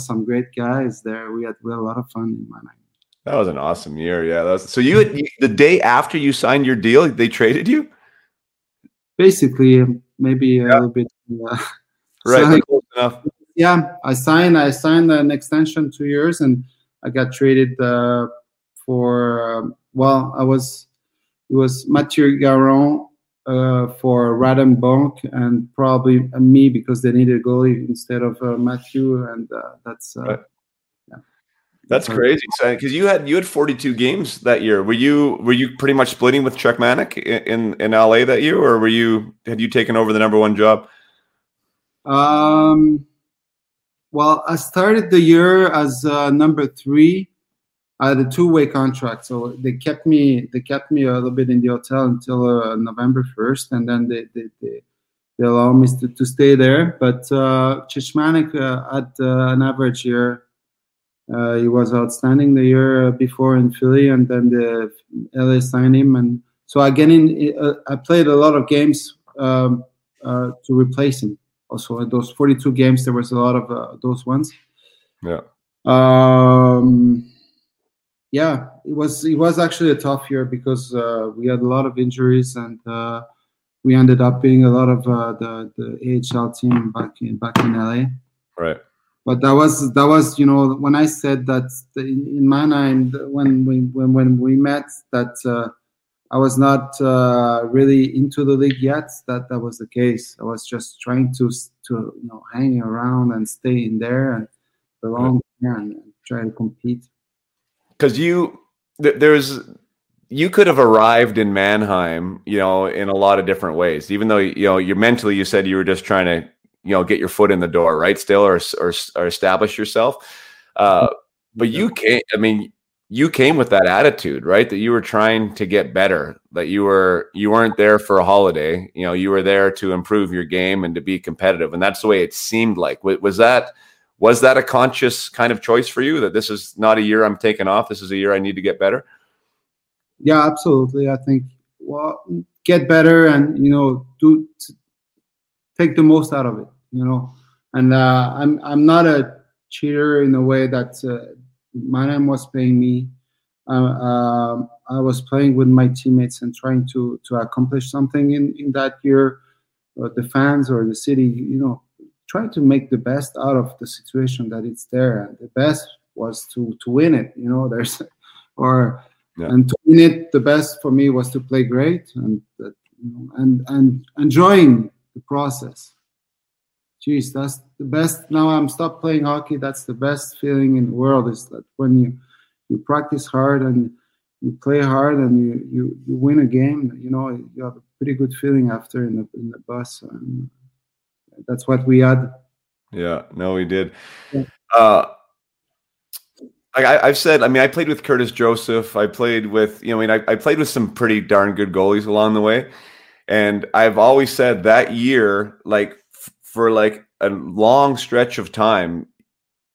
some great guys there. We had a lot of fun in Mannheim. That was an awesome year. Yeah. So you the day after you signed your deal, they traded you? Basically, maybe a little bit. Right. So I signed an extension 2 years, and I got traded it was Mathieu Garon for Radom Bonk, and probably me, because they needed a goalie instead of Mathieu, and that's. Right. That's crazy, because you had 42 games that year. Were you pretty much splitting with Czech Manic in LA that year, or had you taken over the number one job? Well, I started the year as number 3. I had a 2-way contract, so they kept me a little bit in the hotel until November 1st, and then they allowed me to stay there. But Czech Manic had an average year. He was outstanding the year before in Philly, and then the LA signed him, and so I played a lot of games to replace him. Also, in those 42 games, there was a lot of those ones. Yeah. Yeah, it was actually a tough year because we had a lot of injuries, and we ended up being a lot of the AHL team back in LA. Right. But that was when I said that in Mannheim, when we met, that I was not really into the league yet. That was the case. I was just trying to hang around and stay in there and belong there and try to compete. Because you could have arrived in Mannheim, in a lot of different ways. Even though you mentally, you said you were just trying to. Get your foot in the door, right? Still, or establish yourself. But you came. I mean, you came with that attitude, right? That you were trying to get better. That you weren't there for a holiday. You were there to improve your game and to be competitive. And that's the way it seemed like. Was that a conscious kind of choice for you? That this is not a year I'm taking off. This is a year I need to get better. Yeah, absolutely. I think get better, and take the most out of it. And I'm not a cheater in a way that Mannheim was playing me. I was playing with my teammates and trying to accomplish something in that year. The fans or the city, you know, try to make the best out of the situation that it's there. And the best was to win it, you know, and to win it, the best for me was to play great and enjoying the process. Geez, that's the best. Now I'm stopped playing hockey. That's the best feeling in the world, is that when you practice hard and you play hard and you win a game, you know, you have a pretty good feeling after in the bus. And that's what we had. Yeah, no, we did. Yeah. I've said, I mean, I played with Curtis Joseph. I played with, you know, I mean, I played with some pretty darn good goalies along the way. And I've always said that year, like, for like a long stretch of time,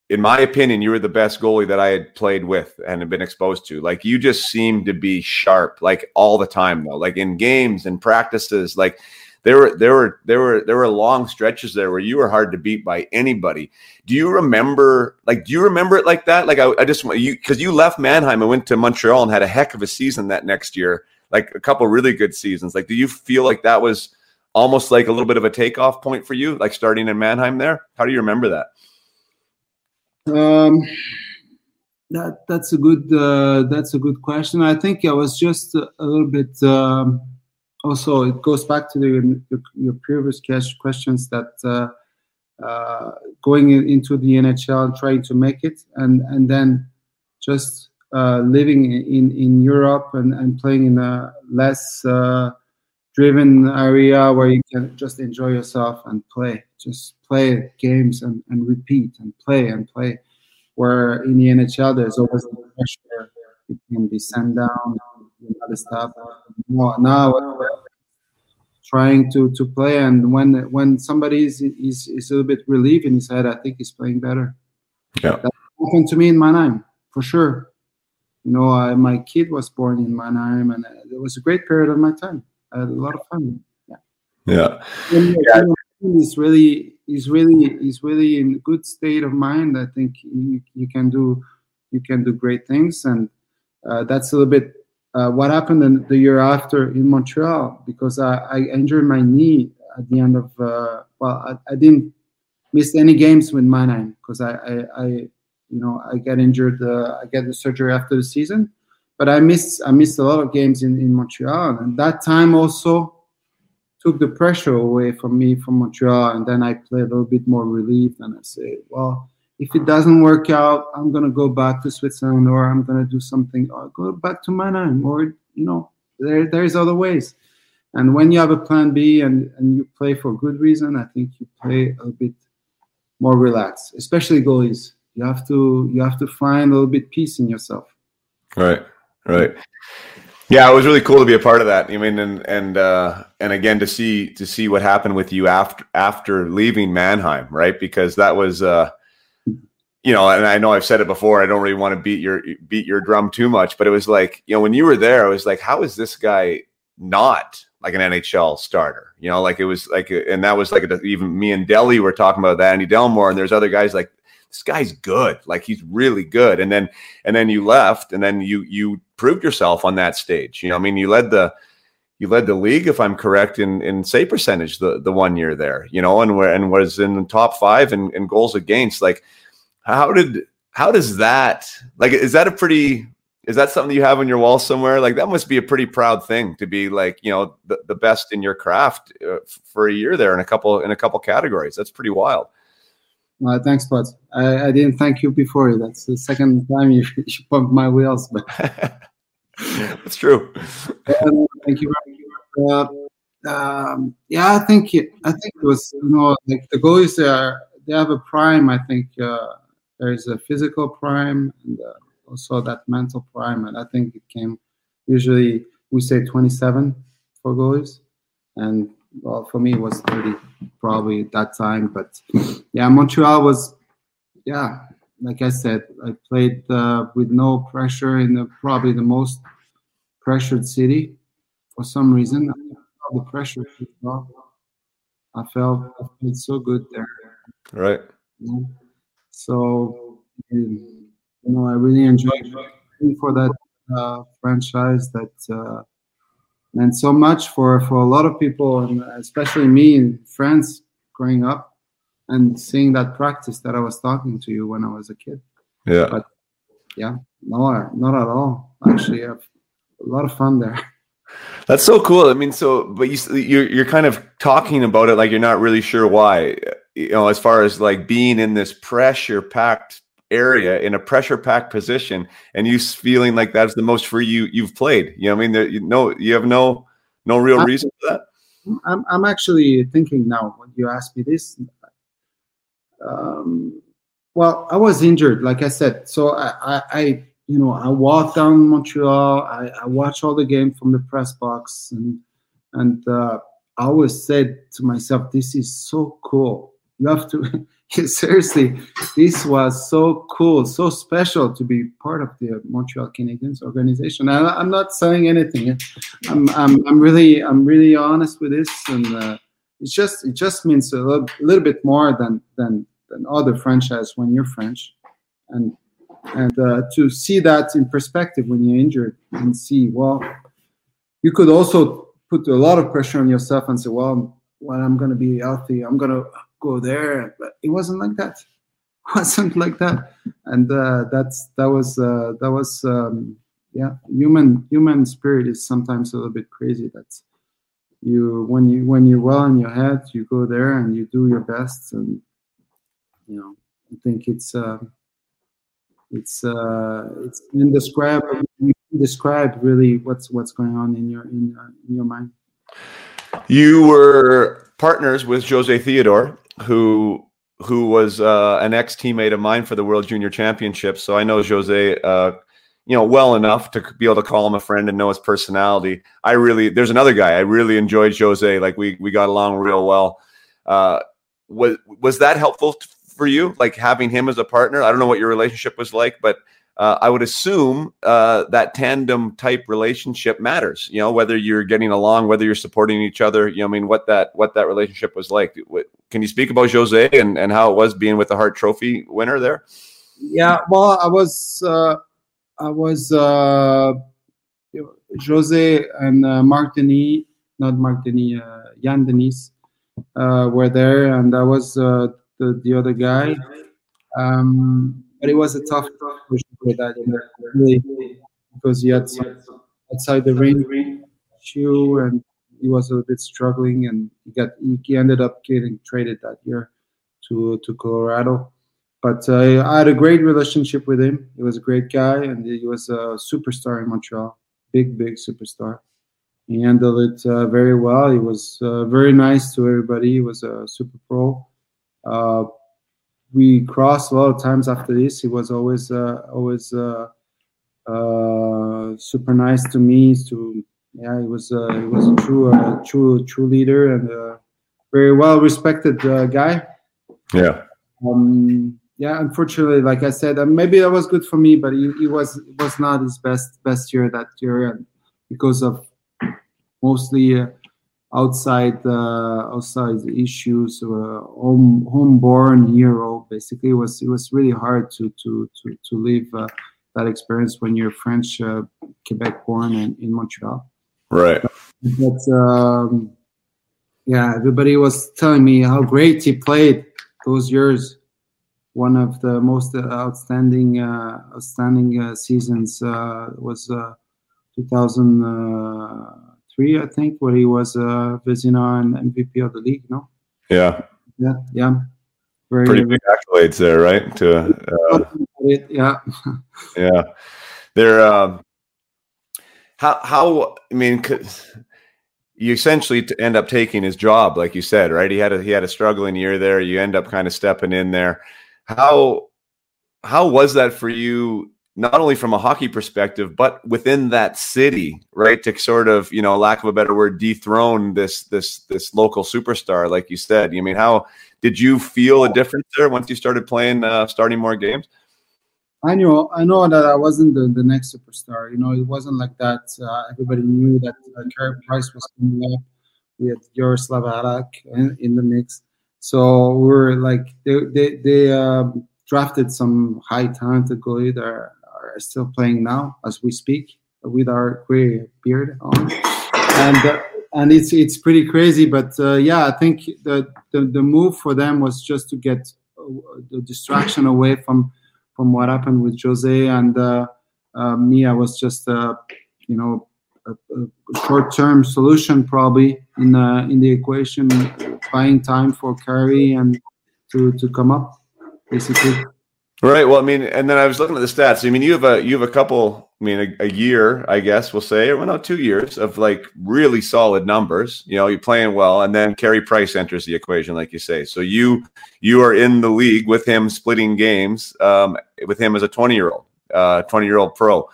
in my opinion, you were the best goalie that I had played with and had been exposed to. Like, you just seemed to be sharp, like, all the time though, like in games and practices. Like there were long stretches there where you were hard to beat by anybody. Do you remember it like that? Like I just want you, because you left Mannheim and went to Montreal and had a heck of a season that next year, like a couple really good seasons. Like, do you feel like that was almost like a little bit of a takeoff point for you, like starting in Mannheim there? How do you remember that? That's a good question. I think I was just a little bit. Also, it goes back to your previous questions that going into the NHL and trying to make it, and then just living in Europe and playing in a less. Driven area where you can just enjoy yourself and play. Just play games and repeat and play. Where in the NHL, there's always the pressure. You can be sent down and other stuff. Now, trying to play, and when somebody is a little bit relieved in his head, I think he's playing better. Yeah, that happened to me in Mannheim for sure. You know, my kid was born in Mannheim, and it was a great period of my time. I had a lot of fun. Yeah. He's really in a good state of mind. I think you can do great things, and that's a little bit what happened in the year after in Montreal, because I injured my knee at the end of. I didn't miss any games with Mannheim because I got injured. I got the surgery after the season. But I missed a lot of games in Montreal, and that time also took the pressure away from me from Montreal. And then I played a little bit more relief, and I say, well, if it doesn't work out, I'm gonna go back to Switzerland, or I'm gonna do something, or go back to Mannheim, or you know, there's other ways. And when you have a plan B and you play for good reason, I think you play a bit more relaxed, especially goalies. You have to find a little bit peace in yourself. Right. Yeah, it was really cool to be a part of that. I mean, and again to see what happened with you after leaving Mannheim, right? Because that was you know, and I know I've said it before, I don't really want to beat your drum too much, but it was like, you know, when you were there, I was like, how is this guy not like an NHL starter? You know, like it was like, and that was like even me and Delly were talking about that, Andy Delmore, and there's other guys like, this guy's good. Like, he's really good. And then you left, and then you proved yourself on that stage. You know, I mean, you led the league, if I'm correct, in save percentage the 1 year there, you know, and was in the top five in goals against. Like, how does that, like, is that something you have on your wall somewhere? Like, that must be a pretty proud thing to be like, you know, the best in your craft for a year there in a couple categories. That's pretty wild. Thanks, Pat. I didn't thank you before. That's the second time you pumped my wheels. But that's true. Thank you. Yeah, I think it was, you know, like the goalies there, they have a prime. I think there is a physical prime and also that mental prime. And I think it came, usually we say 27 for goalies, and well, for me, it was 30 probably at that time. But yeah, Montreal was, yeah, like I said, I played with no pressure in probably the most pressured city for some reason. The pressure, I felt so good there. Right. So you know, I really enjoyed playing for that franchise that meant so much for a lot of people, and especially me in France growing up and seeing that practice that I was talking to you when I was a kid. Yeah. But yeah, no, not at all. Actually, I have a lot of fun there. That's so cool. I mean, so, but you're kind of talking about it like you're not really sure why, you know, as far as like being in this pressure-packed area, in a pressure-packed position, and you feeling like that's the most free you've played. You know what I mean? There, you have no real reason for that. I'm actually thinking now when you ask me this. Well, I was injured, like I said, so I you know, I walked down Montreal. I watched all the game from the press box, and I always said to myself, "This is so cool. You have to seriously. This was so cool, so special to be part of the Montreal Canadiens organization." I'm not selling anything. I'm really honest with this, and it just means a little bit more than other franchise when you're French, and to see that in perspective when you're injured and see, well, you could also put a lot of pressure on yourself and say, well, I'm going to be healthy, I'm going to go there. But it wasn't like that. And that was human spirit is sometimes a little bit crazy. That's when you're well in your head, you go there and you do your best. And, you know, I think it's indescribable really what's going on in your mind. You were partners with José Théodore, who was an ex-teammate of mine for the World Junior Championship. So I know José, you know, well enough to be able to call him a friend and know his personality. There's another guy I really enjoyed, José. Like we got along real well. Was that helpful for you, like having him as a partner? I don't know what your relationship was like, but I would assume that tandem type relationship matters, you know, whether you're getting along, whether you're supporting each other, you know, I mean, what that relationship was like. Can you speak about José and how it was being with the Hart Trophy winner there? Yeah, well, I was José and Marc Denis, Jan Denis were there, and I was the other guy, but it was a tough push with that, really, because he had some outside the ring issue, and he was a bit struggling, and he ended up getting traded that year to Colorado. But I had a great relationship with him. He was a great guy, and he was a superstar in Montreal, big superstar. He handled it very well. He was very nice to everybody. He was a super pro. We crossed a lot of times after this. He was always super nice to me. He was a true leader and a very well respected guy. Yeah. Unfortunately, like I said, maybe that was good for me, but it was not his best year that year, and because of mostly. Outside issues, homeborn hero. Basically, it was really hard to live that experience when you're French, Quebec born, and in Montreal. Right. But everybody was telling me how great he played those years. One of the most outstanding seasons was 2000. I think, where he was Vezina and MVP of the league, no? Yeah. Yeah, yeah. Pretty big accolades there, right? Yeah. They're, cause you essentially end up taking his job, like you said, right? He had a struggling year there. You end up kind of stepping in there. How was that for you? Not only from a hockey perspective, but within that city, right? To sort of, you know, lack of a better word, dethrone this local superstar, like you said. I mean, how did you feel a difference there once you started playing, starting more games? I know that I wasn't the next superstar. You know, it wasn't like that. Everybody knew that Carey Price was coming up. We had Jaroslav Halak in the mix, so we were like they drafted some high talented goalies that are still playing now as we speak with our gray beard on. And it's pretty crazy, but yeah, I think the move for them was just to get the distraction away from what happened with Jose and me. I was just you know, a short-term solution probably in the equation, buying time for Carey and to come up basically. Right. Well, I mean, and then I was looking at the stats. I mean, you have a couple. I mean, a year, I guess we'll say, or no, 2 years of like really solid numbers. You know, you're playing well, and then Carey Price enters the equation, like you say. So you are in the league with him, splitting games with him as a 20-year-old pro.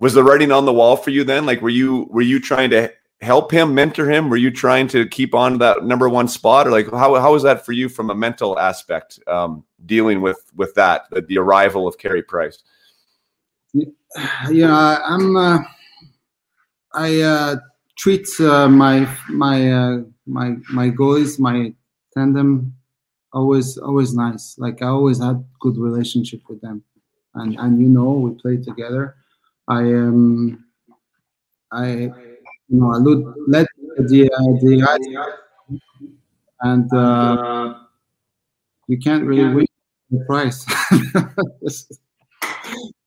Was the writing on the wall for you then? Like, were you trying to help him, mentor him? Were you trying to keep on that number one spot, or like how was that for you from a mental aspect, dealing with that, the arrival of Carey Price? You know, I treat my goalies, my tandem, always nice. Like, I always had good relationship with them, and you know, we played together. I let the and you can't really win the price.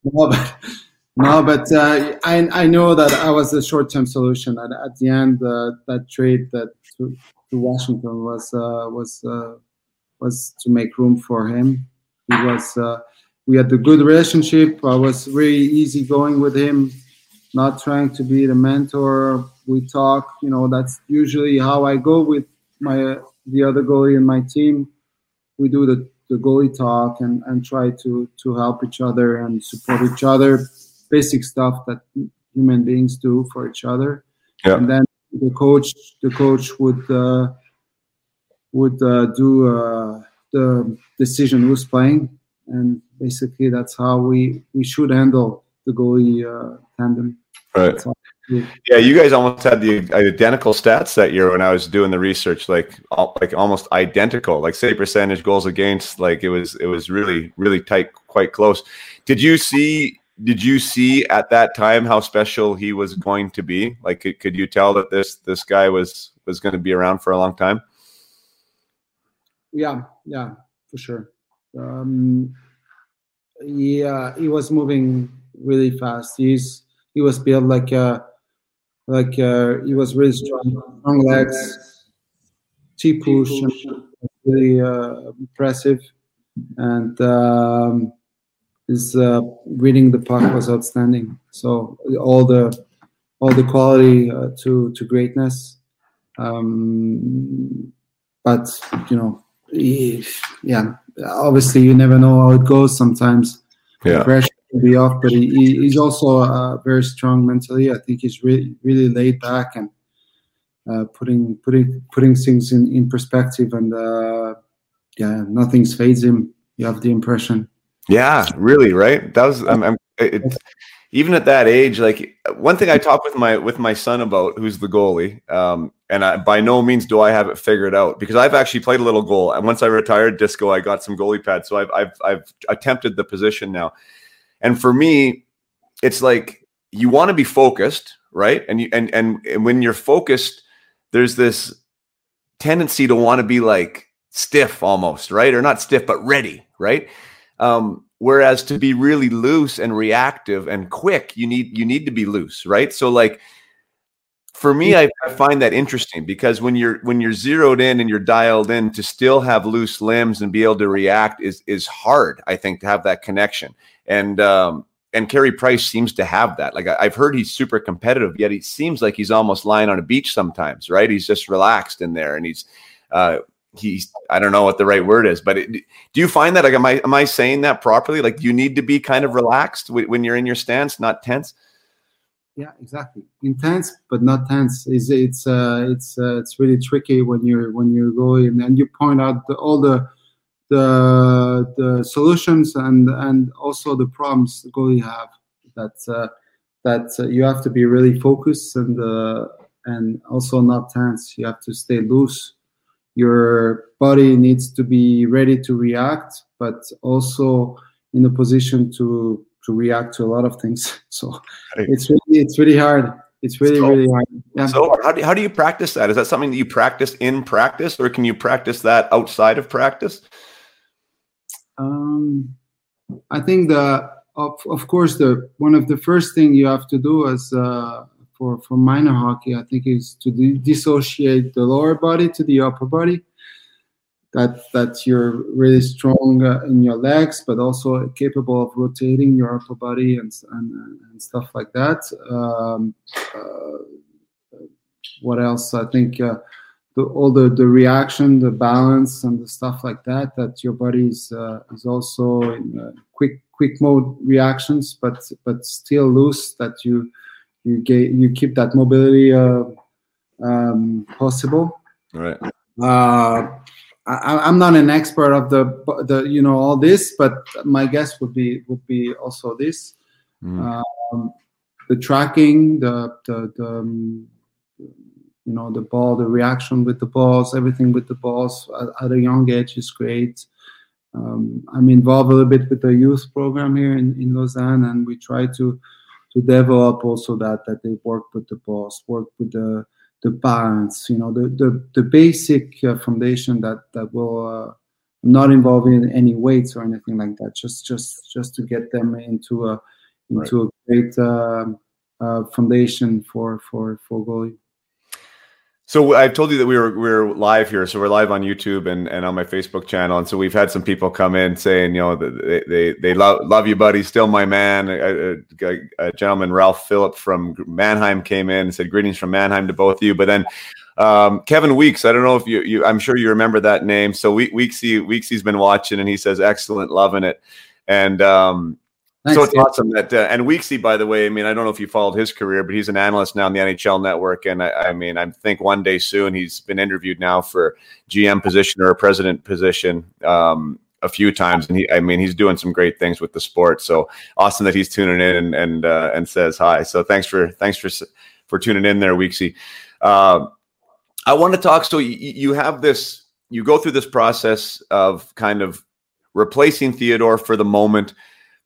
No, but I know that I was a short-term solution. At the end, that trade that to Washington was to make room for him. He was. We had a good relationship. I was really easy going with him, not trying to be the mentor. We talk, you know, that's usually how I go with the other goalie in my team. We do the goalie talk and try to help each other and support each other. Basic stuff that human beings do for each other. Yeah. And then the coach would do the decision who's playing. And basically, that's how we should handle the goalie tandem. Right. Yeah, you guys almost had the identical stats that year when I was doing the research, like almost identical, like save percentage, goals against. Like it was really, really tight, quite close. Did you see at that time how special he was going to be? Like, could you tell that this guy was going to be around for a long time? Yeah, for sure. He was moving really fast. He was built like he was really strong legs, T-push, really impressive, and his reading the puck was outstanding. So all the quality to greatness, but you know, yeah. Obviously, you never know how it goes sometimes. Yeah. Pressure can be off, but he's also very strong mentally. I think he's really, really laid back and putting things in perspective. And yeah, nothing fazes him. You have the impression. Yeah, really, right? That was. Even at that age, like one thing I talk with my son about, who's the goalie, and I, by no means do I have it figured out, because I've actually played a little goal. And once I retired disco, I got some goalie pads, so I've attempted the position now. And for me, it's like you want to be focused, right? And you and when you're focused, there's this tendency to want to be like stiff, almost, right? Or not stiff, but ready, right? Whereas to be really loose and reactive and quick, you need to be loose, right? So like for me, I find that interesting, because when you're zeroed in and you're dialed in, to still have loose limbs and be able to react is hard, I think, to have that connection. And Carey Price seems to have that. Like I've heard he's super competitive, yet he seems like he's almost lying on a beach sometimes, right? He's just relaxed in there, and he's I don't know what the right word is, but do you find that, like, am I saying that properly? Like, you need to be kind of relaxed when you're in your stance, not tense. Yeah, exactly. Intense, but not tense. It's really tricky when you're going, and you point out all the solutions and also the problems the goalie have. That you have to be really focused and also not tense. You have to stay loose. Your body needs to be ready to react, but also in a position to react to a lot of things. So it's really hard. It's really, so, really hard. Yeah. So how do you practice that? Is that something that you practice in practice, or can you practice that outside of practice? I think of course one of the first thing you have to do as for minor hockey, I think, is to dissociate the lower body to the upper body. That you're really strong in your legs, but also capable of rotating your upper body and stuff like that. What else? I think all the reaction, the balance, and the stuff like that. That your body is also in quick mode reactions, but still loose. That you keep that mobility possible. All right. I'm not an expert of the all this, but my guess would be also this, the tracking, the the ball, the reaction with the balls, everything with the balls at a young age is great. I'm involved a little bit with the youth program here in Lausanne, and we try to develop also that they work with the balls, work with the balance, the basic foundation that will not involve in any weights or anything like that. Just to get them into a great foundation for goalie. So I told you that we're live here. So we're live on YouTube and on my Facebook channel. And so we've had some people come in saying, they love you, buddy. Still my man. A gentleman, Ralph Phillip from Mannheim, came in and said, greetings from Mannheim to both of you. But then Kevin Weeks, I don't know if you I'm sure you remember that name. So Weeksy's been watching, and he says, excellent, loving it. And so it's awesome that and Weeksy, by the way, I don't know if you followed his career, but he's an analyst now in the NHL Network, and I think one day soon he's been interviewed now for GM position or a president position a few times, and he's doing some great things with the sport. So awesome that he's tuning in and says hi. So thanks for tuning in there, Weeksy. I want to talk. So you have this, you go through this process of kind of replacing Théodore for the moment.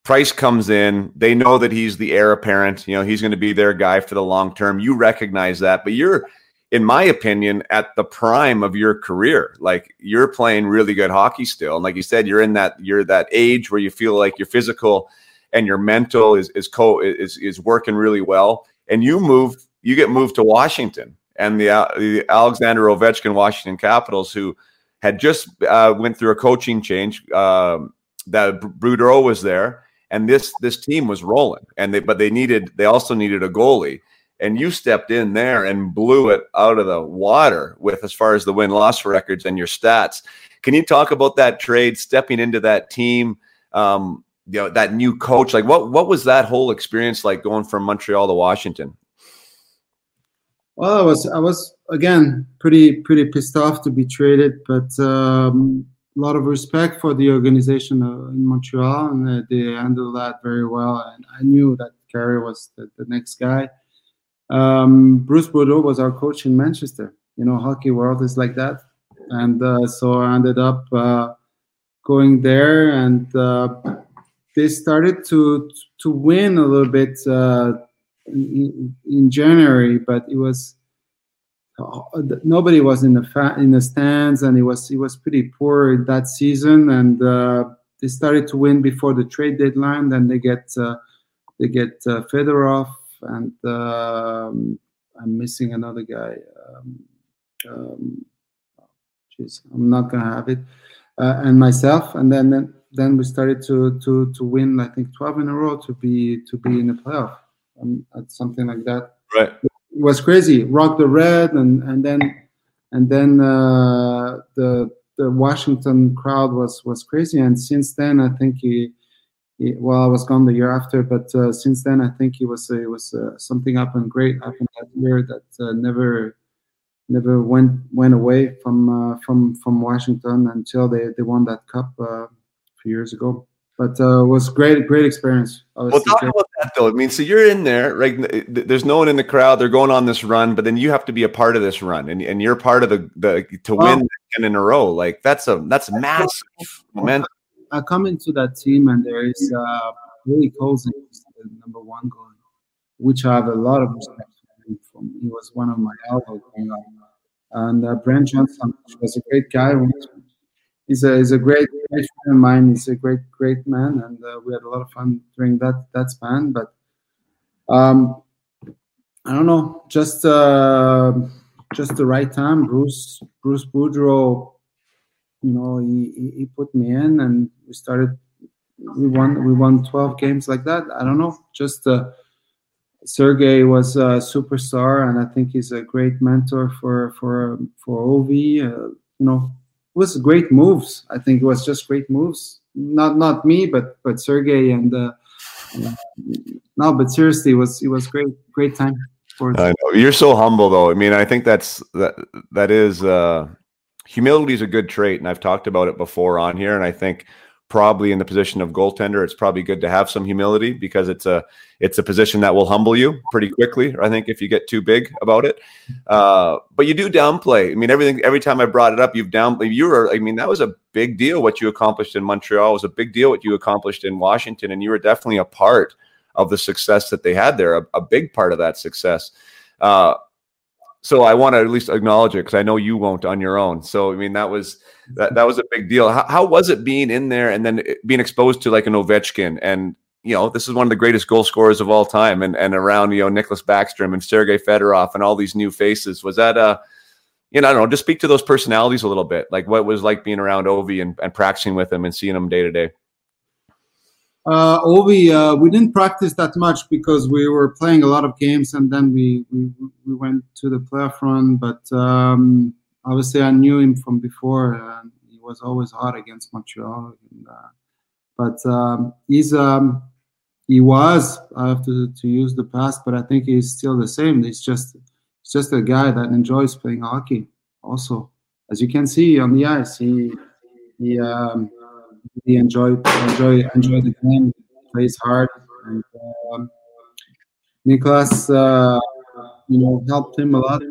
Price comes in. They know that he's the heir apparent. He's going to be their guy for the long term. You recognize that, but you're, in my opinion, at the prime of your career. Like, you're playing really good hockey still, and like you said, you're that age where you feel like your physical and your mental is working really well. And you get moved to Washington and the Alexander Ovechkin Washington Capitals, who had just went through a coaching change. That Boudreau was there. And this team was rolling, but they also needed a goalie, and you stepped in there and blew it out of the water with, as far as the win-loss records and your stats. Can you talk about that trade, stepping into that team, that new coach? Like, what was that whole experience like, going from Montreal to Washington? Well, I was again pretty pissed off to be traded, but. A lot of respect for the organization in Montreal, and they handled that very well. And I knew that Carey was the next guy. Bruce Boudreau was our coach in Manchester. Hockey world is like that. And so I ended up going there, and they started to win a little bit in January, but it was. Nobody was in the stands, and it was pretty poor that season. And they started to win before the trade deadline. Then they get Fedorov, and I'm missing another guy. I'm not gonna have it. And myself, and then we started to win. I think 12 in a row to be in the playoff, something like that. Right. It was crazy. Rock the red, and then the Washington crowd was crazy. And since then, I think I was gone the year after, but since then, I think it was something happened that year that never went away from Washington until they won that cup a few years ago. But it was great experience. Well, talk about that, though. I mean, so you're in there, right? There's no one in the crowd. They're going on this run, but then you have to be a part of this run, and you're part of the to win 10 in a row. Like, that's massive momentum. I come into that team, and there is Willie Coulson, the number one goalie, which I have a lot of respect for. He was one of my alphas growing up. And Brent Johnson, which was a great guy. He's a great friend of mine. He's a great man, and we had a lot of fun during that span. But I don't know, just the right time. Bruce Boudreau, you know, he put me in, and we started. We won 12 games like that. I don't know, just. Sergei was a superstar, and I think he's a great mentor for Ovi. It was great moves. I think it was just great moves. Not me, but Sergei but seriously, it was great time. I know. You're so humble, though. I mean, I think that is humility is a good trait, and I've talked about it before on here, and I think. Probably in the position of goaltender, it's probably good to have some humility because it's a position that will humble you pretty quickly, I think, if you get too big about it. But you do downplay. I mean, every time I brought it up, you've downplayed. That was a big deal. What you accomplished in Montreal was a big deal. What you accomplished in Washington, and you were definitely a part of the success that they had there, a big part of that success. So I want to at least acknowledge it because I know you won't on your own. So, I mean, that was a big deal. How was it being in there and then being exposed to like an Ovechkin? And, you know, this is one of the greatest goal scorers of all time and around, you know, Nicholas Backstrom and Sergei Fedorov and all these new faces. Was that, I don't know, just speak to those personalities a little bit. Like what it was like being around Ovi and practicing with him and seeing him day to day. Ovi, we didn't practice that much because we were playing a lot of games, and then we went to the playoff run. But obviously, I knew him from before. He was always hot against Montreal, but he was. I have to use the past, but I think he's still the same. He's just a guy that enjoys playing hockey. Also, as you can see on the ice, he enjoy the game, plays hard, and Nicholas, helped him a lot.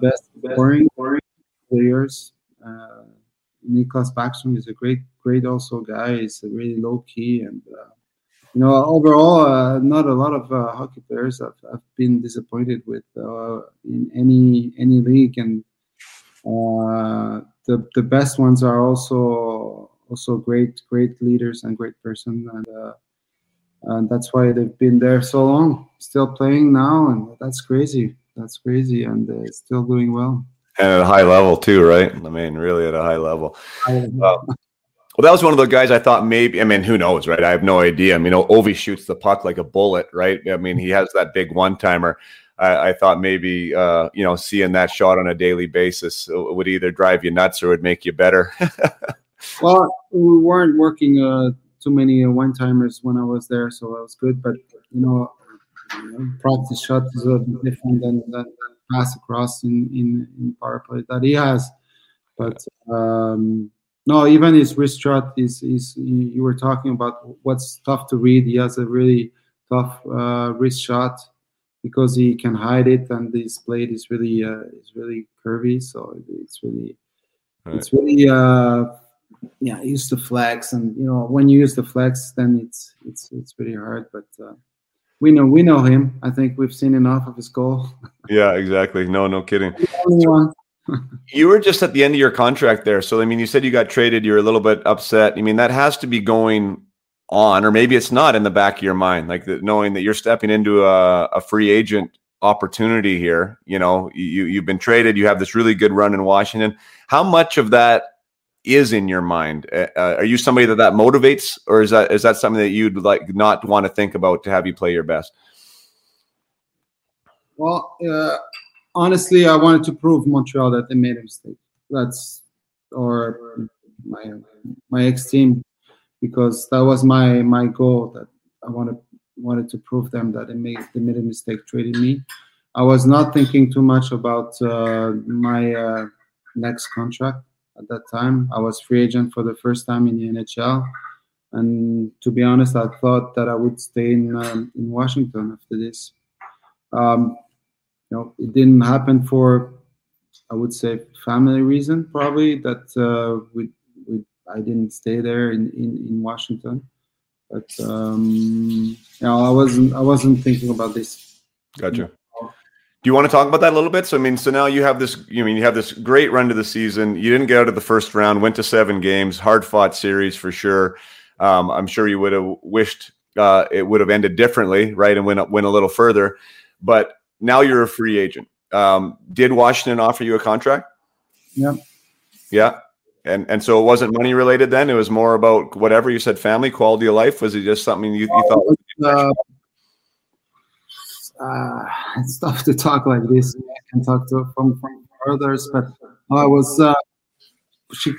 Best scoring players. Nicholas Backstrom is a great also guy. He's really low key, and overall, not a lot of hockey players have been disappointed with in any league, and the best ones are also great leaders and great person, and that's why they've been there so long, still playing now, and that's crazy, and still doing well. And at a high level too, right? I mean, really at a high level. Well, that was one of the guys I thought maybe, I mean, who knows, right? I have no idea. I mean, Ovi shoots the puck like a bullet, right? I mean, he has that big one-timer. I thought maybe, seeing that shot on a daily basis would either drive you nuts or would make you better. Well, we weren't working too many one-timers when I was there, so that was good. But, practice shot is a bit different than that pass across in power play that he has. But, even his wrist shot is you were talking about what's tough to read. He has a really tough wrist shot because he can hide it, and his blade is really curvy. So it's really... I use the flex, and when you use the flex, then it's pretty hard. But we know him. I think we've seen enough of his goal. Yeah, exactly. No kidding. You were just at the end of your contract there, so I mean, you said you got traded. You're a little bit upset. I mean, that has to be going on, or maybe it's not in the back of your mind, like knowing that you're stepping into a free agent opportunity here. You've been traded. You have this really good run in Washington. How much of that is in your mind? Are you somebody that motivates, or is that something that you'd like not want to think about to have you play your best? Well, honestly, I wanted to prove Montreal that they made a mistake. Or my ex-team, because that was my goal, that I wanted to prove them that they made a mistake trading me. I was not thinking too much about my next contract. At that time, I was free agent for the first time in the NHL. And to be honest, I thought that I would stay in Washington after this. You know, it didn't happen for, I would say, family reason probably, that I didn't stay there in Washington. But you know, I wasn't thinking about this. Gotcha. Do you want to talk about that a little bit? So I mean, so now you have this. You mean you have this great run to the season. You didn't get out of the first round. Went to 7 games. Hard fought series for sure. I'm sure you would have wished it would have ended differently, right? And went a little further. But now you're a free agent. Did Washington offer you a contract? Yeah. Yeah. And so it wasn't money related then? It was more about whatever you said, family, quality of life? Was it just something you thought? It's tough to talk like this. I can talk from others, but I was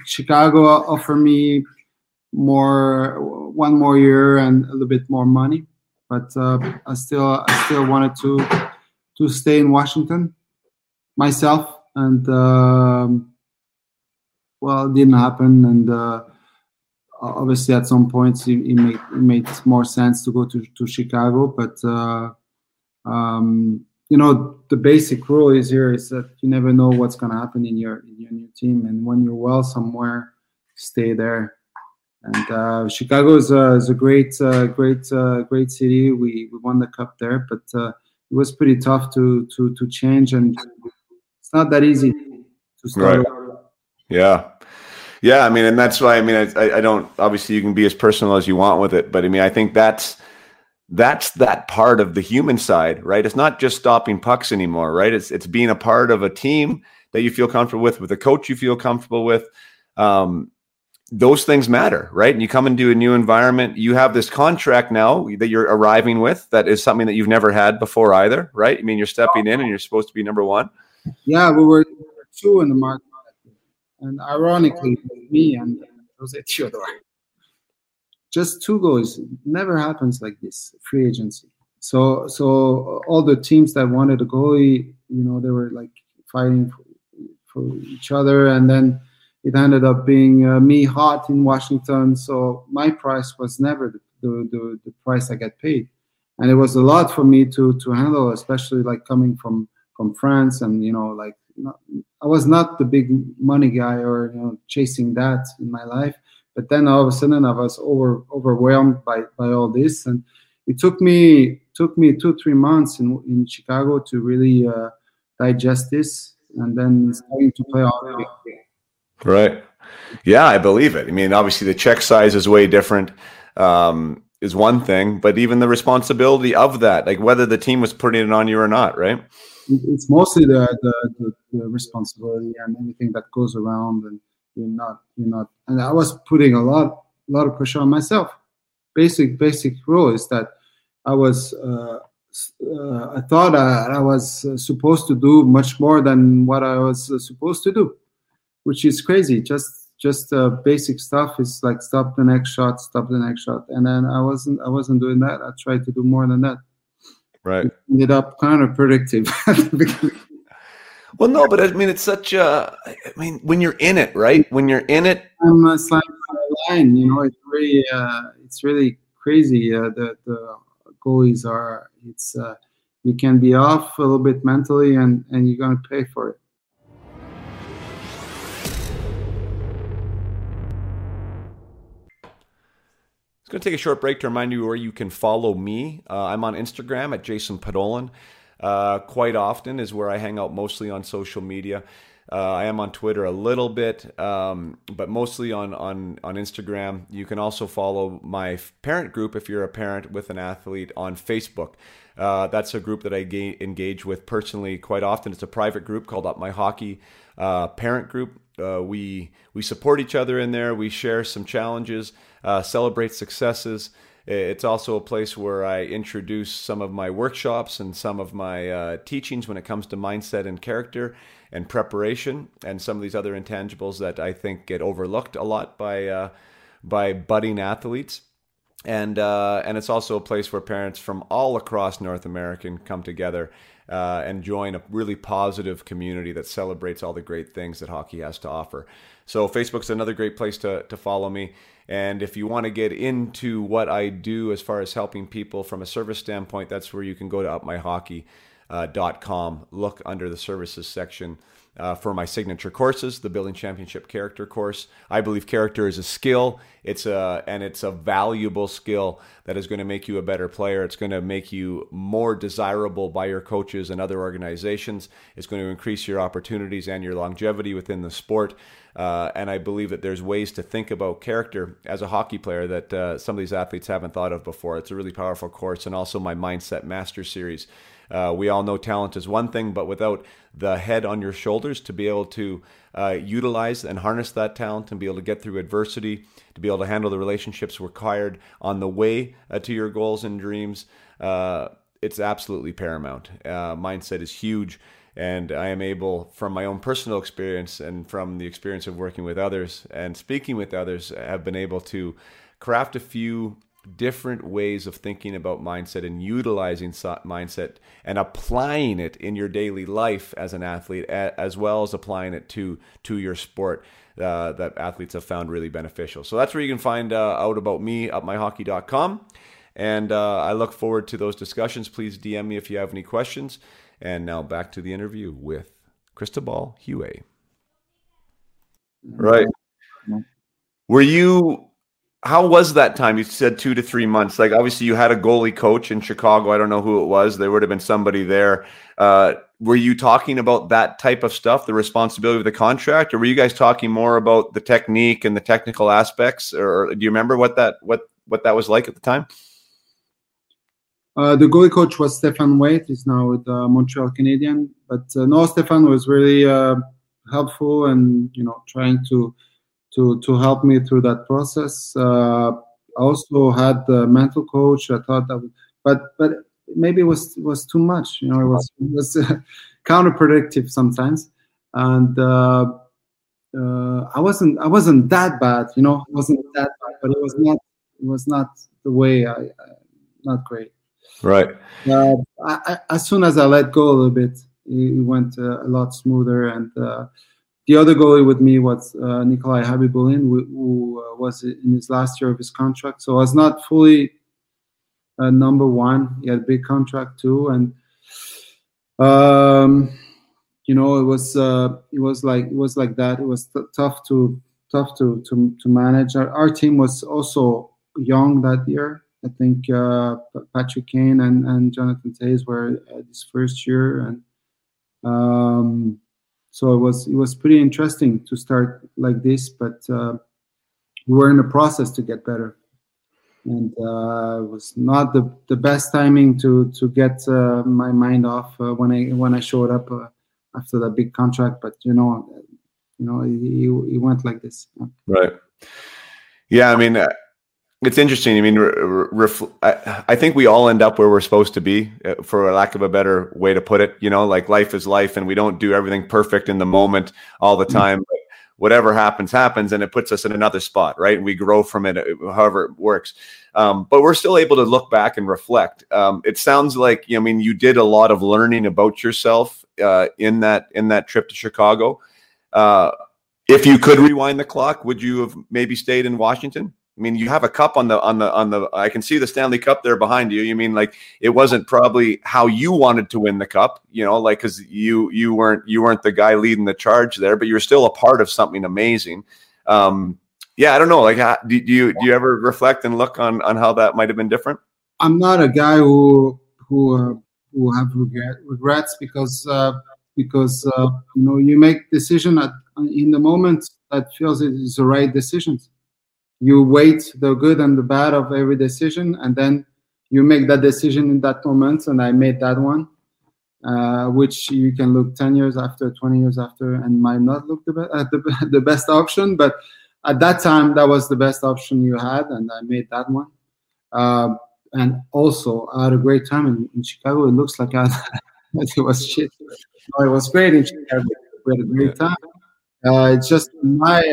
Chicago offered me one more year and a little bit more money, but I still wanted to stay in Washington myself, and well, it didn't happen, and obviously at some points it made more sense to go to Chicago, but you know, the basic rule is here is that you never know what's going to happen in your new team, and when you're well somewhere, stay there. And Chicago is a great city. We won the cup there, but it was pretty tough to change, and it's not that easy to start. Right. Yeah. Yeah. I mean, and that's why, I mean, I don't, obviously you can be as personal as you want with it, but I mean, I think that's that part of the human side, right? It's not just stopping pucks anymore, right? It's being a part of a team that you feel comfortable with a coach you feel comfortable with. Those things matter, right? And you come into a new environment. You have this contract now that you're arriving with that is something that you've never had before either, right? I mean, you're stepping in and you're supposed to be number one. Yeah, we were 2 in the market. And ironically, me and José Théodore. Just 2 goals. It never happens like this, free agency. So all the teams that wanted a goalie, you know, they were like fighting for each other. And then it ended up being me hot in Washington. So my price was never the price I got paid. And it was a lot for me to handle, especially like coming from France. And, you know, like I was not the big money guy or, you know, chasing that in my life. But then all of a sudden I was overwhelmed by all this. And it took me 2-3 months in Chicago to really digest this, and then starting to play all the way. Right. Yeah, I believe it. I mean, obviously the check size is way different, is one thing, but even the responsibility of that, like whether the team was putting it on you or not, right? It's mostly the responsibility and everything that goes around, and you're not. And I was putting a lot of pressure on myself. Basic rule is that I was, I thought I was supposed to do much more than what I was supposed to do. Which is crazy. Just basic stuff is like stop the next shot, and then I wasn't doing that. I tried to do more than that. Right. It ended up counterproductive. Well, no, but I mean, it's such a. I mean, when you're in it, right? When you're in it, I'm a slime line. You know, it's really crazy. The goalies are. It's you can be off a little bit mentally, and you're gonna pay for it. Going to take a short break to remind you where you can follow me. I'm on Instagram at Jason Podollan. Quite often is where I hang out mostly on social media. I am on Twitter a little bit, but mostly on Instagram. You can also follow my parent group if you're a parent with an athlete on Facebook. That's a group that I engage with personally quite often. It's a private group called Up My Hockey Parent Group. We support each other in there. We share some challenges, celebrate successes. It's also a place where I introduce some of my workshops and some of my teachings when it comes to mindset and character and preparation and some of these other intangibles that I think get overlooked a lot by budding athletes. And it's also a place where parents from all across North America come together and join a really positive community that celebrates all the great things that hockey has to offer. So Facebook's another great place to follow me. And if you want to get into what I do as far as helping people from a service standpoint, that's where you can go to upmyhockey.com. Look under the services section for my signature courses, the Building Championship Character course. I believe character is a skill. It's a valuable skill that is going to make you a better player. It's going to make you more desirable by your coaches and other organizations. It's going to increase your opportunities and your longevity within the sport. And I believe that there's ways to think about character as a hockey player that some of these athletes haven't thought of before. It's a really powerful course, and also my Mindset Master Series. We all know talent is one thing, but without the head on your shoulders to be able to utilize and harness that talent and be able to get through adversity, to be able to handle the relationships required on the way to your goals and dreams, it's absolutely paramount. Mindset is huge. And I am able, from my own personal experience and from the experience of working with others and speaking with others, have been able to craft a few different ways of thinking about mindset and utilizing mindset and applying it in your daily life as an athlete, as well as applying it to your sport, that athletes have found really beneficial. So that's where you can find out about me, upmyhockey.com. And I look forward to those discussions. Please DM me if you have any questions. And now back to the interview with Cristobal Huet. Right. How was that time? You said 2 to 3 months. Like, obviously you had a goalie coach in Chicago. I don't know who it was. There would have been somebody there. Were you talking about that type of stuff, the responsibility of the contract, or were you guys talking more about the technique and the technical aspects? Or do you remember what that was like at the time? The goalie coach was Stefan Waite. He's now with Montreal Canadiens. But no, Stefan was really helpful and, trying to help me through that process. I also had the mental coach. I thought that, but maybe it was too much. It was counterproductive sometimes. And I wasn't that bad. I wasn't that bad, but it was not the way. Not great. Right. As soon as I let go a little bit, it went a lot smoother. And the other goalie with me was Nikolai Habibulin, who was in his last year of his contract. So I was not fully number one. He had a big contract too. And, it was like that. It was tough to manage. Our team was also young that year. I think Patrick Kane and Jonathan Toews were his first year, and so it was pretty interesting to start like this. But we were in the process to get better, and it was not the best timing to get my mind off when I showed up after that big contract. But it went like this. Right. Yeah, I mean. It's interesting. I mean, I think we all end up where we're supposed to be, for lack of a better way to put it. Like, life is life, and we don't do everything perfect in the moment all the time. But whatever happens, and it puts us in another spot, right? And we grow from it, however it works. But we're still able to look back and reflect. It sounds like, you did a lot of learning about yourself in that trip to Chicago. If you could rewind the clock, would you have maybe stayed in Washington? I mean, you have a cup on the. I can see the Stanley Cup there behind you. You mean, like, it wasn't probably how you wanted to win the cup, like, because you weren't the guy leading the charge there, but you're still a part of something amazing. I don't know. Like, do you ever reflect and look on how that might have been different? I'm not a guy who have regrets because you make decision in the moment that feels it is the right decisions. You weight the good and the bad of every decision, and then you make that decision in that moment. And I made that one, which you can look 10 years after, 20 years after, and might not look the best option. But at that time, that was the best option you had, and I made that one. And also, I had a great time in Chicago. It looks like it was shit. No, it was great in Chicago. We had a great time. It's just my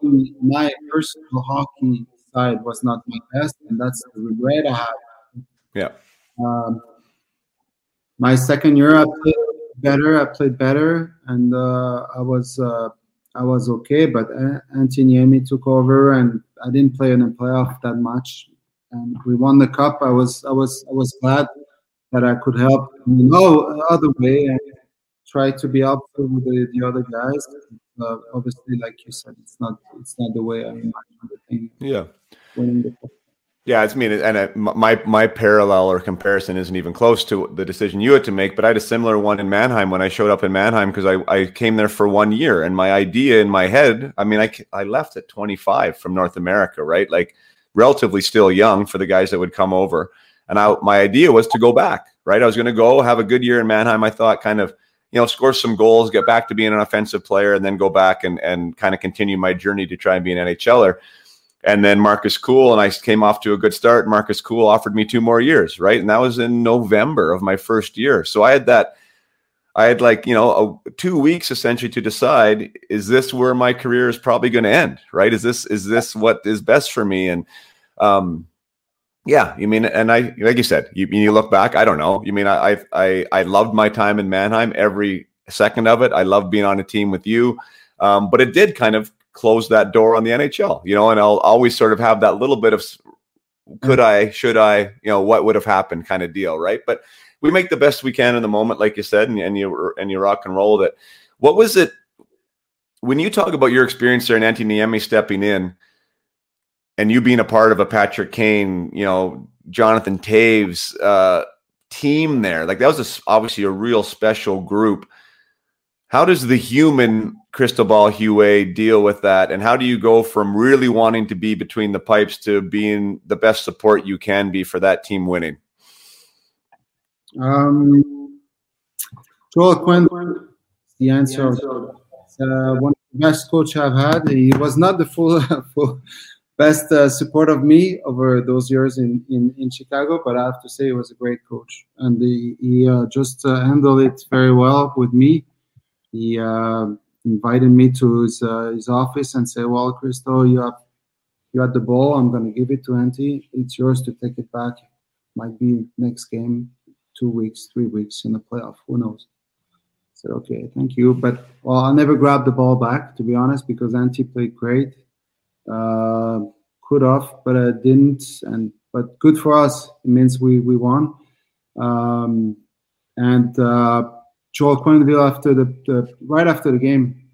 personal hockey side was not my best, and that's the regret I have. Yeah. My second year, I played better, and I was okay. But Antti Niemi took over, and I didn't play in the playoff that much. And we won the cup. I was glad that I could help in no other way and try to be up with the other guys. Obviously, like you said, it's not the way I imagine the thing. Yeah. Yeah, it's mean, and my parallel or comparison isn't even close to the decision you had to make, but I had a similar one in Mannheim when I showed up in Mannheim because I came there for 1 year, and my idea in my head, I mean, I left at 25 from North America, right? Like relatively still young for the guys that would come over, and my idea was to go back, right? I was going to go have a good year in Mannheim, I thought, kind of, you know, score some goals, get back to being an offensive player, and then go back and kind of continue my journey to try and be an NHLer. And then Marcus Kuhl, and I came off to a good start. Marcus Kuhl offered me 2 more years, right? And that was in November of my first year. So I had 2 weeks essentially to decide, is this where my career is probably going to end, right? Is this what is best for me? And yeah, you mean, and I, like you said, you look back, I don't know. You mean, I loved my time in Mannheim, every second of it. I loved being on a team with you, but it did kind of close that door on the NHL, you know, and I'll always sort of have that little bit of could I, should I, you know, what would have happened kind of deal, right? But we make the best we can in the moment, like you said, and you rock and roll with it. What was it when you talk about your experience there and Antti Niemi stepping in and you being a part of a Patrick Kane, you know, Jonathan Toews team there? Like that was obviously a real special group. How does the human Cristobal Huet deal with that? And how do you go from really wanting to be between the pipes to being the best support you can be for that team winning? Joel Quenneville, the answer. One of the best coach I've had. He was not the full best support of me over those years in Chicago, but I have to say he was a great coach. And he handled it very well with me. He invited me to his office and said, well, Cristo, you had the ball. I'm going to give it to Antti. It's yours to take it back. Might be next game, 2 weeks, 3 weeks in the playoff. Who knows? I said, okay, thank you. But I never grabbed the ball back, to be honest, because Antti played great. Could have, but I didn't. But good for us. It means we won. Joel Quenneville, after right after the game,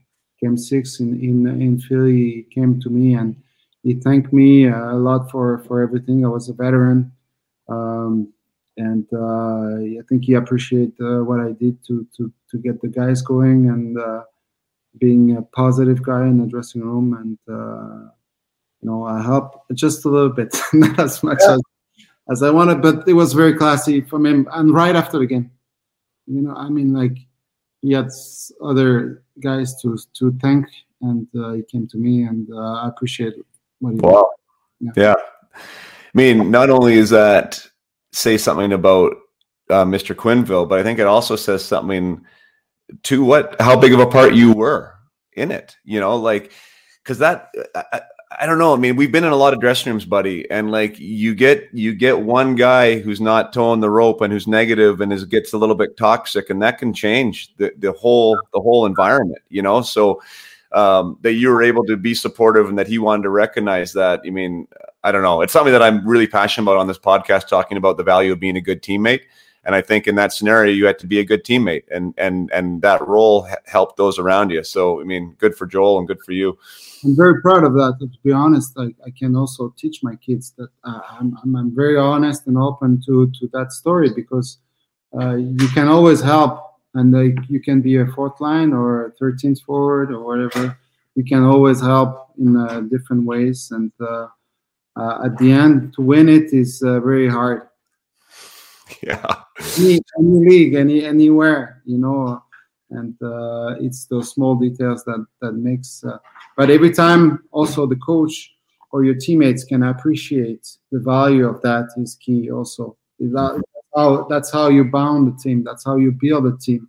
game 6 in Philly, he came to me and he thanked me a lot for everything. I was a veteran, I think he appreciated what I did to get the guys going and being a positive guy in the dressing room. And I helped just a little bit, not as much as I wanted, but it was very classy from him. And right after the game. You know, I mean, like, he had other guys to thank, and he came to me, and I appreciate what he did. Yeah. I mean, not only is that say something about Mr. Quenneville, but I think it also says something to how big of a part you were in it, you know, like, because that, I don't know. I mean, we've been in a lot of dressing rooms, buddy, and like you get one guy who's not towing the rope and who's negative and gets a little bit toxic, and that can change the whole environment, you know. So that you were able to be supportive and that he wanted to recognize that. I mean, I don't know. It's something that I'm really passionate about on this podcast, talking about the value of being a good teammate. And I think in that scenario, you had to be a good teammate, and that role helped those around you. So, I mean, good for Joel and good for you. I'm very proud of that. To be honest, I can also teach my kids that I'm very honest and open to that story, because you can always help, and you can be a fourth line or a 13th forward or whatever. You can always help in different ways, and at the end, to win it is very hard. Yeah, any league, anywhere, you know, and it's those small details that makes. But every time, also the coach or your teammates can appreciate the value of that is key. Also, that's how you bound the team. That's how you build a team.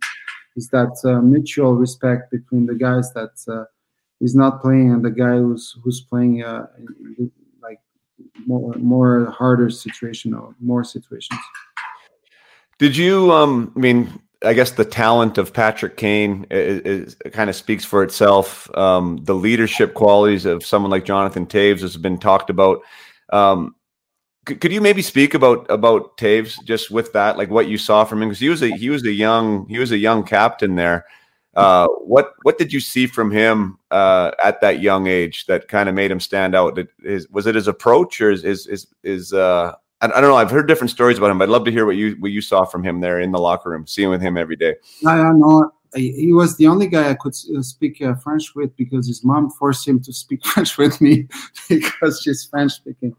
Is that mutual respect between the guys that is not playing and the guy who's playing more harder situation or more situations. Did you, I mean, I guess the talent of Patrick Kane is kind of speaks for itself. The leadership qualities of someone like Jonathan Toews has been talked about. Could you maybe speak about Toews just with that, like what you saw from him? Because he was a young captain there. What did you see from him at that young age that kind of made him stand out? Was it his approach or is I don't know. I've heard different stories about him, but I'd love to hear what you saw from him there in the locker room, seeing with him every day. I don't know. He was the only guy I could speak French with because his mom forced him to speak French with me because she's French speaking.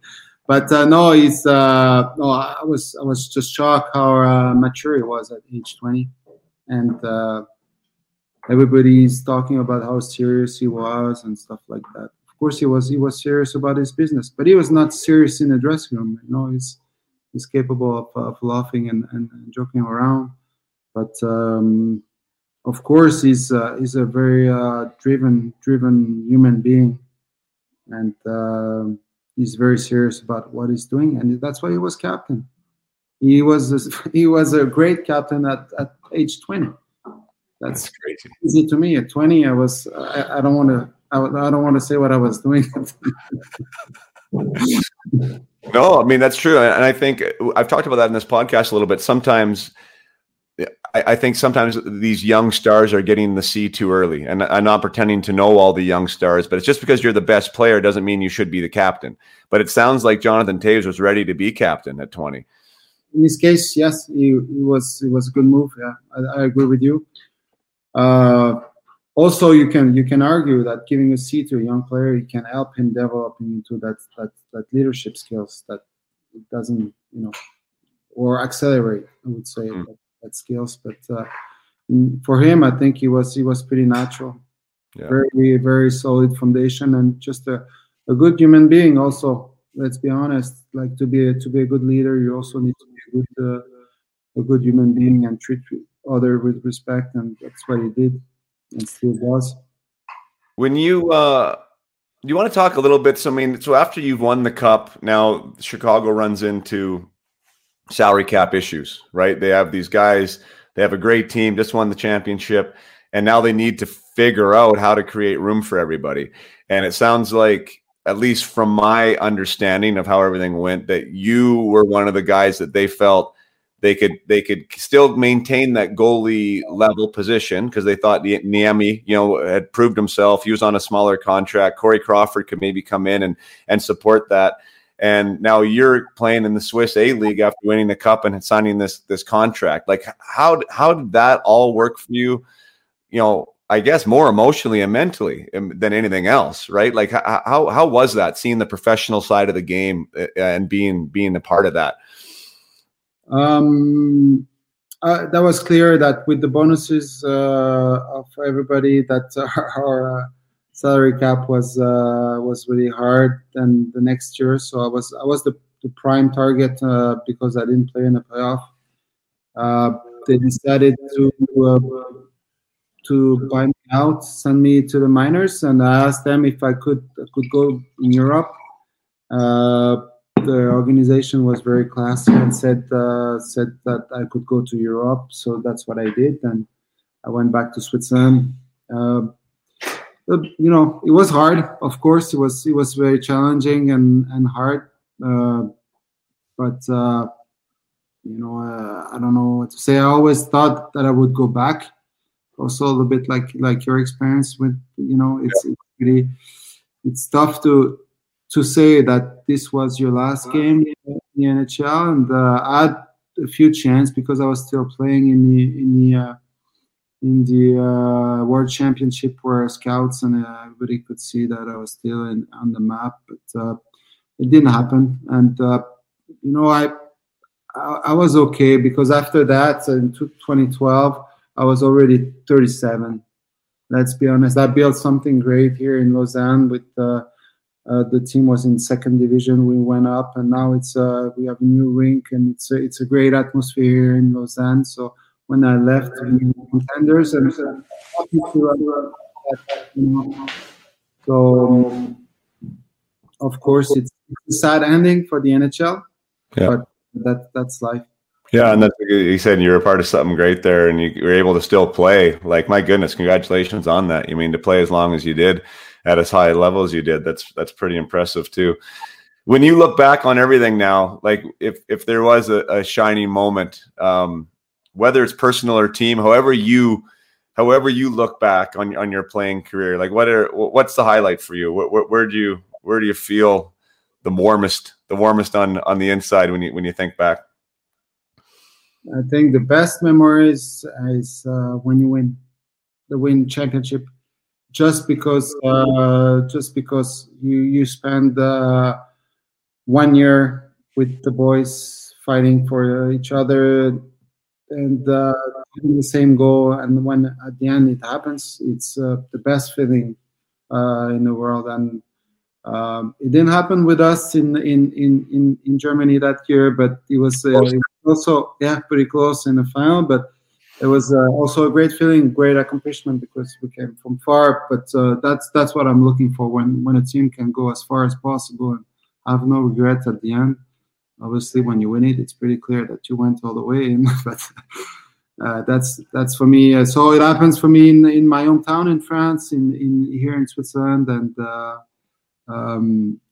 But I was just shocked how mature he was at age 20, and everybody's talking about how serious he was and stuff like that. Of course, he was serious about his business, but he was not serious in the dressing room. You know, he's capable of laughing and joking around, but of course, he's a very driven human being, and he's very serious about what he's doing, and that's why he was captain. He was a great captain at age 20. That's crazy. Easy to me at 20. I don't want to say what I was doing. No, I mean, that's true. And I think I've talked about that in this podcast a little bit. Sometimes I think sometimes these young stars are getting the C too early, and I'm not pretending to know all the young stars, but it's just because you're the best player doesn't mean you should be the captain. But it sounds like Jonathan Toews was ready to be captain at 20. In this case, yes, it was a good move. Yeah, I agree with you. Also, you can argue that giving a C to a young player, it can help him develop into that leadership skills that it doesn't, or accelerate, I would say, that skills. But for him, I think he was pretty natural, yeah. Very very solid foundation, and just a good human being. Also, let's be honest, like to be a good leader, you also need to be a good human being and treat other with respect, and that's what he did. And still does. When you do you want to talk a little bit? So after you've won the cup, now Chicago runs into salary cap issues, right? They have these guys. They have a great team, just won the championship, and now they need to figure out how to create room for everybody. And it sounds like, at least from my understanding of how everything went, that you were one of the guys that they felt they could still maintain that goalie level position because they thought Niemi, had proved himself. He was on a smaller contract. Corey Crawford could maybe come in and support that. And now you're playing in the Swiss A-League after winning the cup and signing this contract. Like, how did that all work for you? You know, I guess more emotionally and mentally than anything else, right? Like, how was that, seeing the professional side of the game and being a part of that? That was clear that with the bonuses of everybody, that our salary cap was really hard than the next year. So I was the prime target because I didn't play in the playoff. They decided to buy me out, send me to the minors, and I asked them if I could go in Europe. The organization was very classy and said that I could go to Europe, so that's what I did, and I went back to Switzerland. It was hard. Of course, it was very challenging and hard. But I don't know what to say. I always thought that I would go back. Also, a little bit like your experience with, it's tough to say that this was your last game in the NHL, and I had a few chances because I was still playing in the World Championship, where scouts and everybody could see that I was still on the map, but it didn't happen. And I was okay because after that, in 2012, I was already 37. Let's be honest, I built something great here in Lausanne with. The team was in second division. We went up, and now we have a new rink, and it's a great atmosphere here in Lausanne. So when I left, we were contenders, and happy to So of course, it's a sad ending for the NHL, yeah. But that's life. Yeah, and that's what you said, and you were a part of something great there, and you were able to still play. Like, my goodness, congratulations on that. You mean, to play as long as you did at as high a level as you did, that's pretty impressive too. When you look back on everything now, like if there was a shiny moment, whether it's personal or team, however you look back on your playing career, like what's the highlight for you? Where do you feel the warmest on the inside when you think back? I think the best memories is when you win the championship, just because you spend 1 year with the boys fighting for each other and the same goal, and when at the end it happens, it's the best feeling in the world. And it didn't happen with us in Germany that year, but it was also pretty close in the final. But it was also a great feeling, great accomplishment, because we came from far. But that's what I'm looking for when a team can go as far as possible and have no regrets at the end. Obviously, when you win it, it's pretty clear that you went all the way. But that's for me. So it happens for me in my hometown in France, in here in Switzerland, and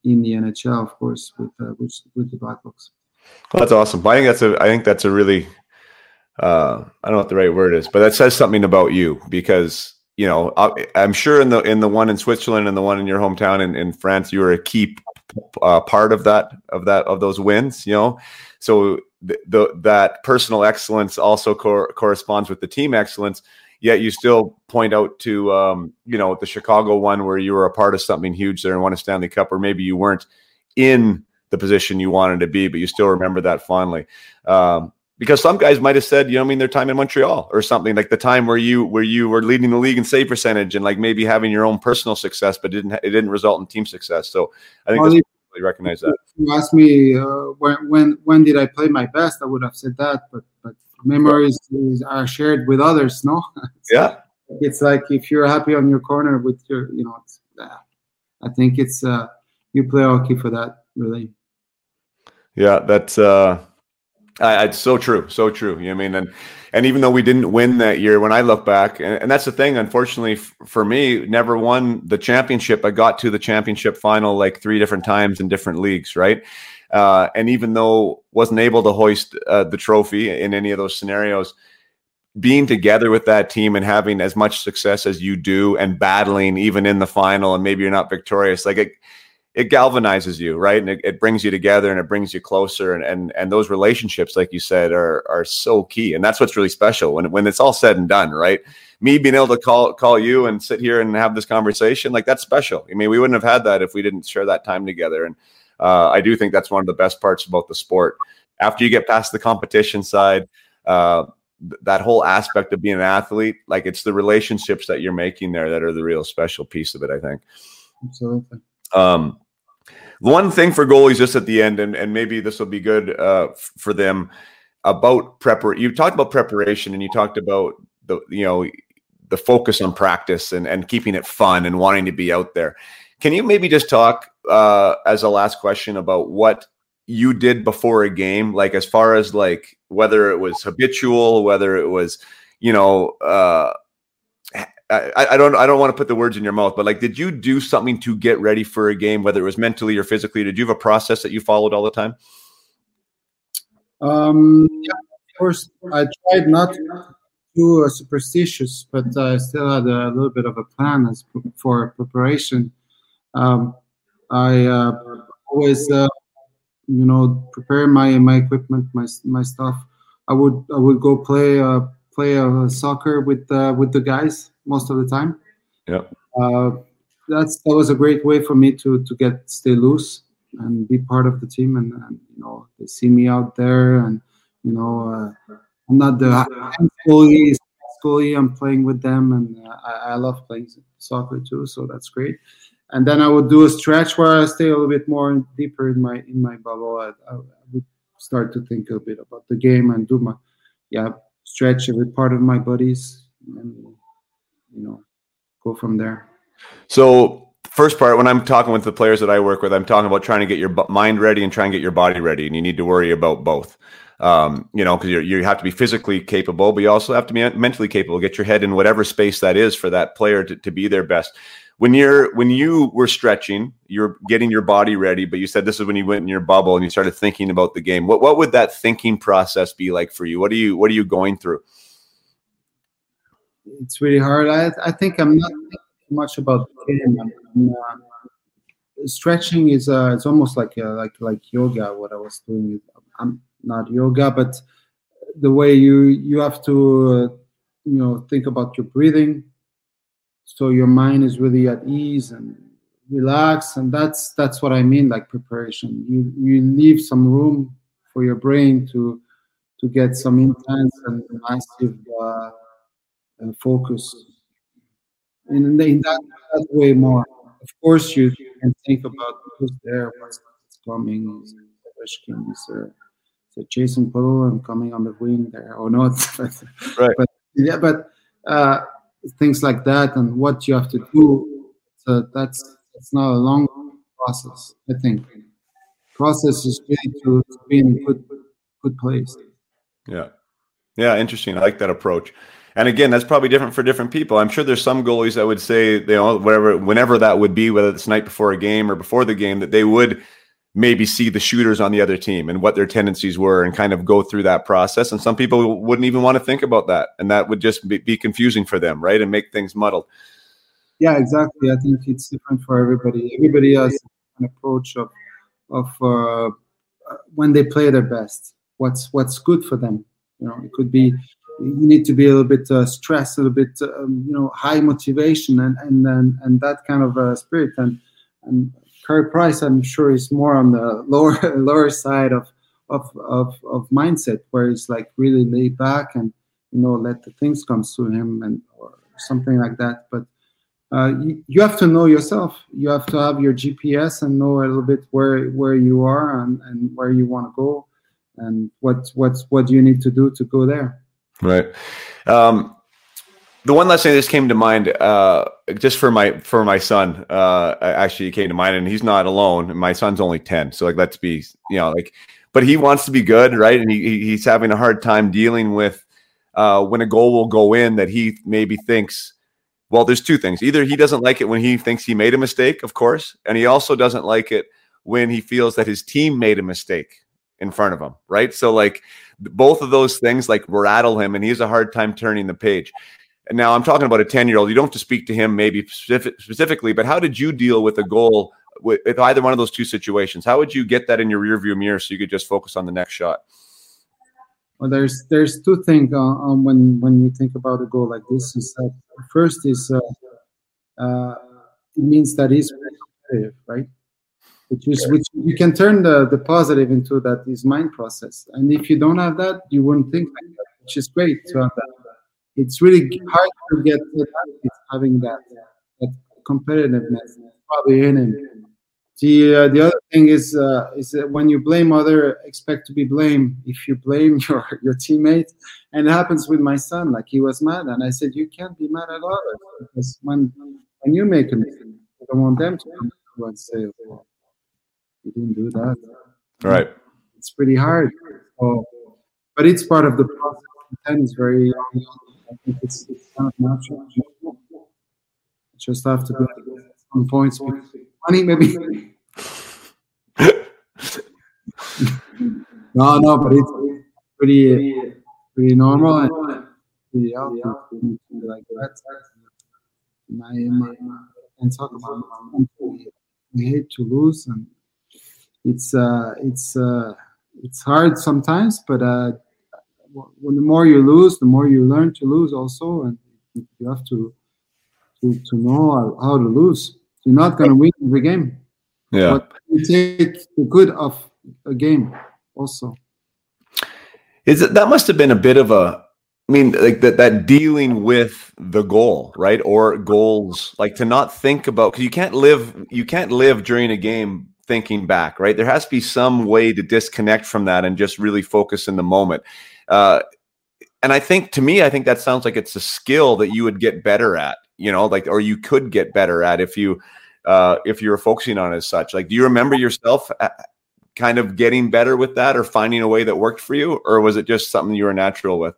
in the NHL, of course, with the Blackhawks. Well, that's awesome. I think that's a really. I don't know what the right word is, but that says something about you, because you know I'm sure in the one in Switzerland and the one in your hometown in France, you were a key part of those wins. You know, so that personal excellence also corresponds with the team excellence. Yet you still point out to the Chicago one where you were a part of something huge there and won a Stanley Cup, or maybe you weren't in the position you wanted to be, but you still remember that fondly. Because some guys might have said, their time in Montreal or something, like the time where you were leading the league in save percentage and like maybe having your own personal success, but it didn't result in team success. So I think that's really recognize that. If you asked me when did I play my best, I would have said that, but memories are shared with others, no? Yeah, it's like if you're happy on your corner with your, I think it's you play hockey for that, really. Yeah, that's. It's so true. You know what I mean? And even though we didn't win that year, when I look back, and that's the thing, unfortunately for me, never won the championship. I got to the championship final like 3 different times in different leagues, right? And even though wasn't able to hoist the trophy in any of those scenarios, being together with that team and having as much success as you do and battling even in the final, and maybe you're not victorious, like it galvanizes you, right? And it brings you together and it brings you closer. And those relationships, like you said, are so key. And that's what's really special when it's all said and done, right? Me being able to call you and sit here and have this conversation, like that's special. I mean, we wouldn't have had that if we didn't share that time together. And I do think that's one of the best parts about the sport. After you get past the competition side, that whole aspect of being an athlete, like it's the relationships that you're making there that are the real special piece of it, I think. Absolutely. One thing for goalies just at the end, and maybe this will be good for them, about preparation. You talked about preparation and you talked about the focus on practice and keeping it fun and wanting to be out there. Can you maybe just talk as a last question about what you did before a game, like as far as like whether it was habitual, whether it was, I don't want to put the words in your mouth, but like, did you do something to get ready for a game, whether it was mentally or physically? Did you have a process that you followed all the time? Yeah, of course, I tried not to do superstitious, but I still had a little bit of a plan for preparation. I always, prepare my equipment, my stuff. I would go play soccer with the guys most of the time. Yeah, that was a great way for me to stay loose and be part of the team. And they see me out there, and I'm not the goalie. I'm playing with them, and I love playing soccer too. So that's great. And then I would do a stretch where I stay a little bit more deeper in my bubble. I would start to think a bit about the game and do my stretch every part of my bodies and go from there. So first part, when I'm talking with the players that I work with, I'm talking about trying to get your mind ready and trying to get your body ready, and you need to worry about both. you know, because you have to be physically capable, but you also have to be mentally capable. Get your head in whatever space that is for that player to be their best. When you were stretching, you're getting your body ready, but you said this is when you went in your bubble and you started thinking about the game. What would that thinking process be like for you? What are you going through? It's really hard. I think I'm not thinking much about the game. Stretching is it's almost like yoga. What I was doing, I'm not yoga, but the way you have to think about your breathing. So your mind is really at ease and relaxed, and that's what I mean, like preparation. You leave some room for your brain to get some intense and massive focus. And in that way more. Of course, you can think about who's there, what's coming, is Ovechkin, is Jason Podollan coming on the wing there or not? Right. But things like that, and what you have to do. So that's not a long process. I think process is really to be in a good place. Yeah, interesting. I like that approach. And again, that's probably different for different people. I'm sure there's some goalies that would say, whenever that would be, whether it's the night before a game or before the game, that they would maybe see the shooters on the other team and what their tendencies were and kind of go through that process. And some people wouldn't even want to think about that. And that would just be confusing for them, right? And make things muddled. Yeah, exactly. I think it's different for everybody. Everybody has an approach of when they play their best, what's good for them. It could be you need to be a little bit stressed, a little bit, high motivation and that kind of spirit. And Carey Price, I'm sure, is more on the lower side of mindset, where it's like really laid back and let the things come to him and or something like that. But you have to know yourself. You have to have your GPS and know a little bit where you are and where you want to go and what you need to do to go there. Right. The one last thing that just came to mind, just for my son, actually came to mind, and he's not alone. My son's only 10, so let's be, but he wants to be good, right? And he's having a hard time dealing with when a goal will go in that he maybe thinks. Well, there's two things: either he doesn't like it when he thinks he made a mistake, of course, and he also doesn't like it when he feels that his team made a mistake in front of him, right? So both of those things rattle him, and he has a hard time turning the page. Now, I'm talking about a 10-year-old. You don't have to speak to him maybe specifically, but how did you deal with a goal with either one of those two situations? How would you get that in your rearview mirror so you could just focus on the next shot? Well, there's two things when you think about a goal like this. Is that first is it means that he's competitive, right? Which you can turn the positive into that is mind process. And if you don't have that, you wouldn't think like that, which is great to have that. It's really hard to get having that competitiveness probably in him. The other thing is that when you blame others, expect to be blamed. If you blame your teammate, and it happens with my son, he was mad, and I said, you can't be mad at all, because when you make a mistake, I don't want them to come to and say, well, you didn't do that. All right. It's pretty hard. So, but it's part of the process. It's very, I think it's not natural. You just have to get some points. Money, maybe. No, but it's pretty normal and pretty healthy. Like that. And talk about we hate to lose, and it's hard sometimes, but. The more you lose, the more you learn to lose also, and you have to know how to lose. You're not going to win every game. Yeah. But you take the good of a game also. That must have been a bit of a that dealing with the goal, right? Or goals, to not think about, because you can't live during a game thinking back, right? There has to be some way to disconnect from that and just really focus in the moment. And I think that sounds like it's a skill that you would get better at, or you could get better at if you were focusing on it as such. Do you remember yourself kind of getting better with that or finding a way that worked for you? Or was it just something you were natural with?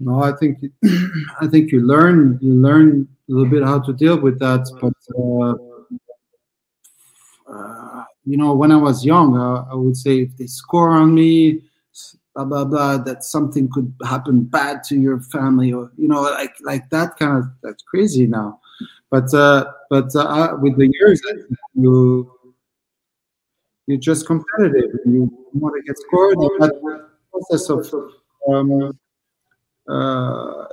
No, I think you learn a little bit how to deal with that. But when I was young, I would say if they score on me, blah blah blah, that something could happen bad to your family, or like that kind of. That's crazy now, but with the years, you're just competitive and you want to get scored. That process of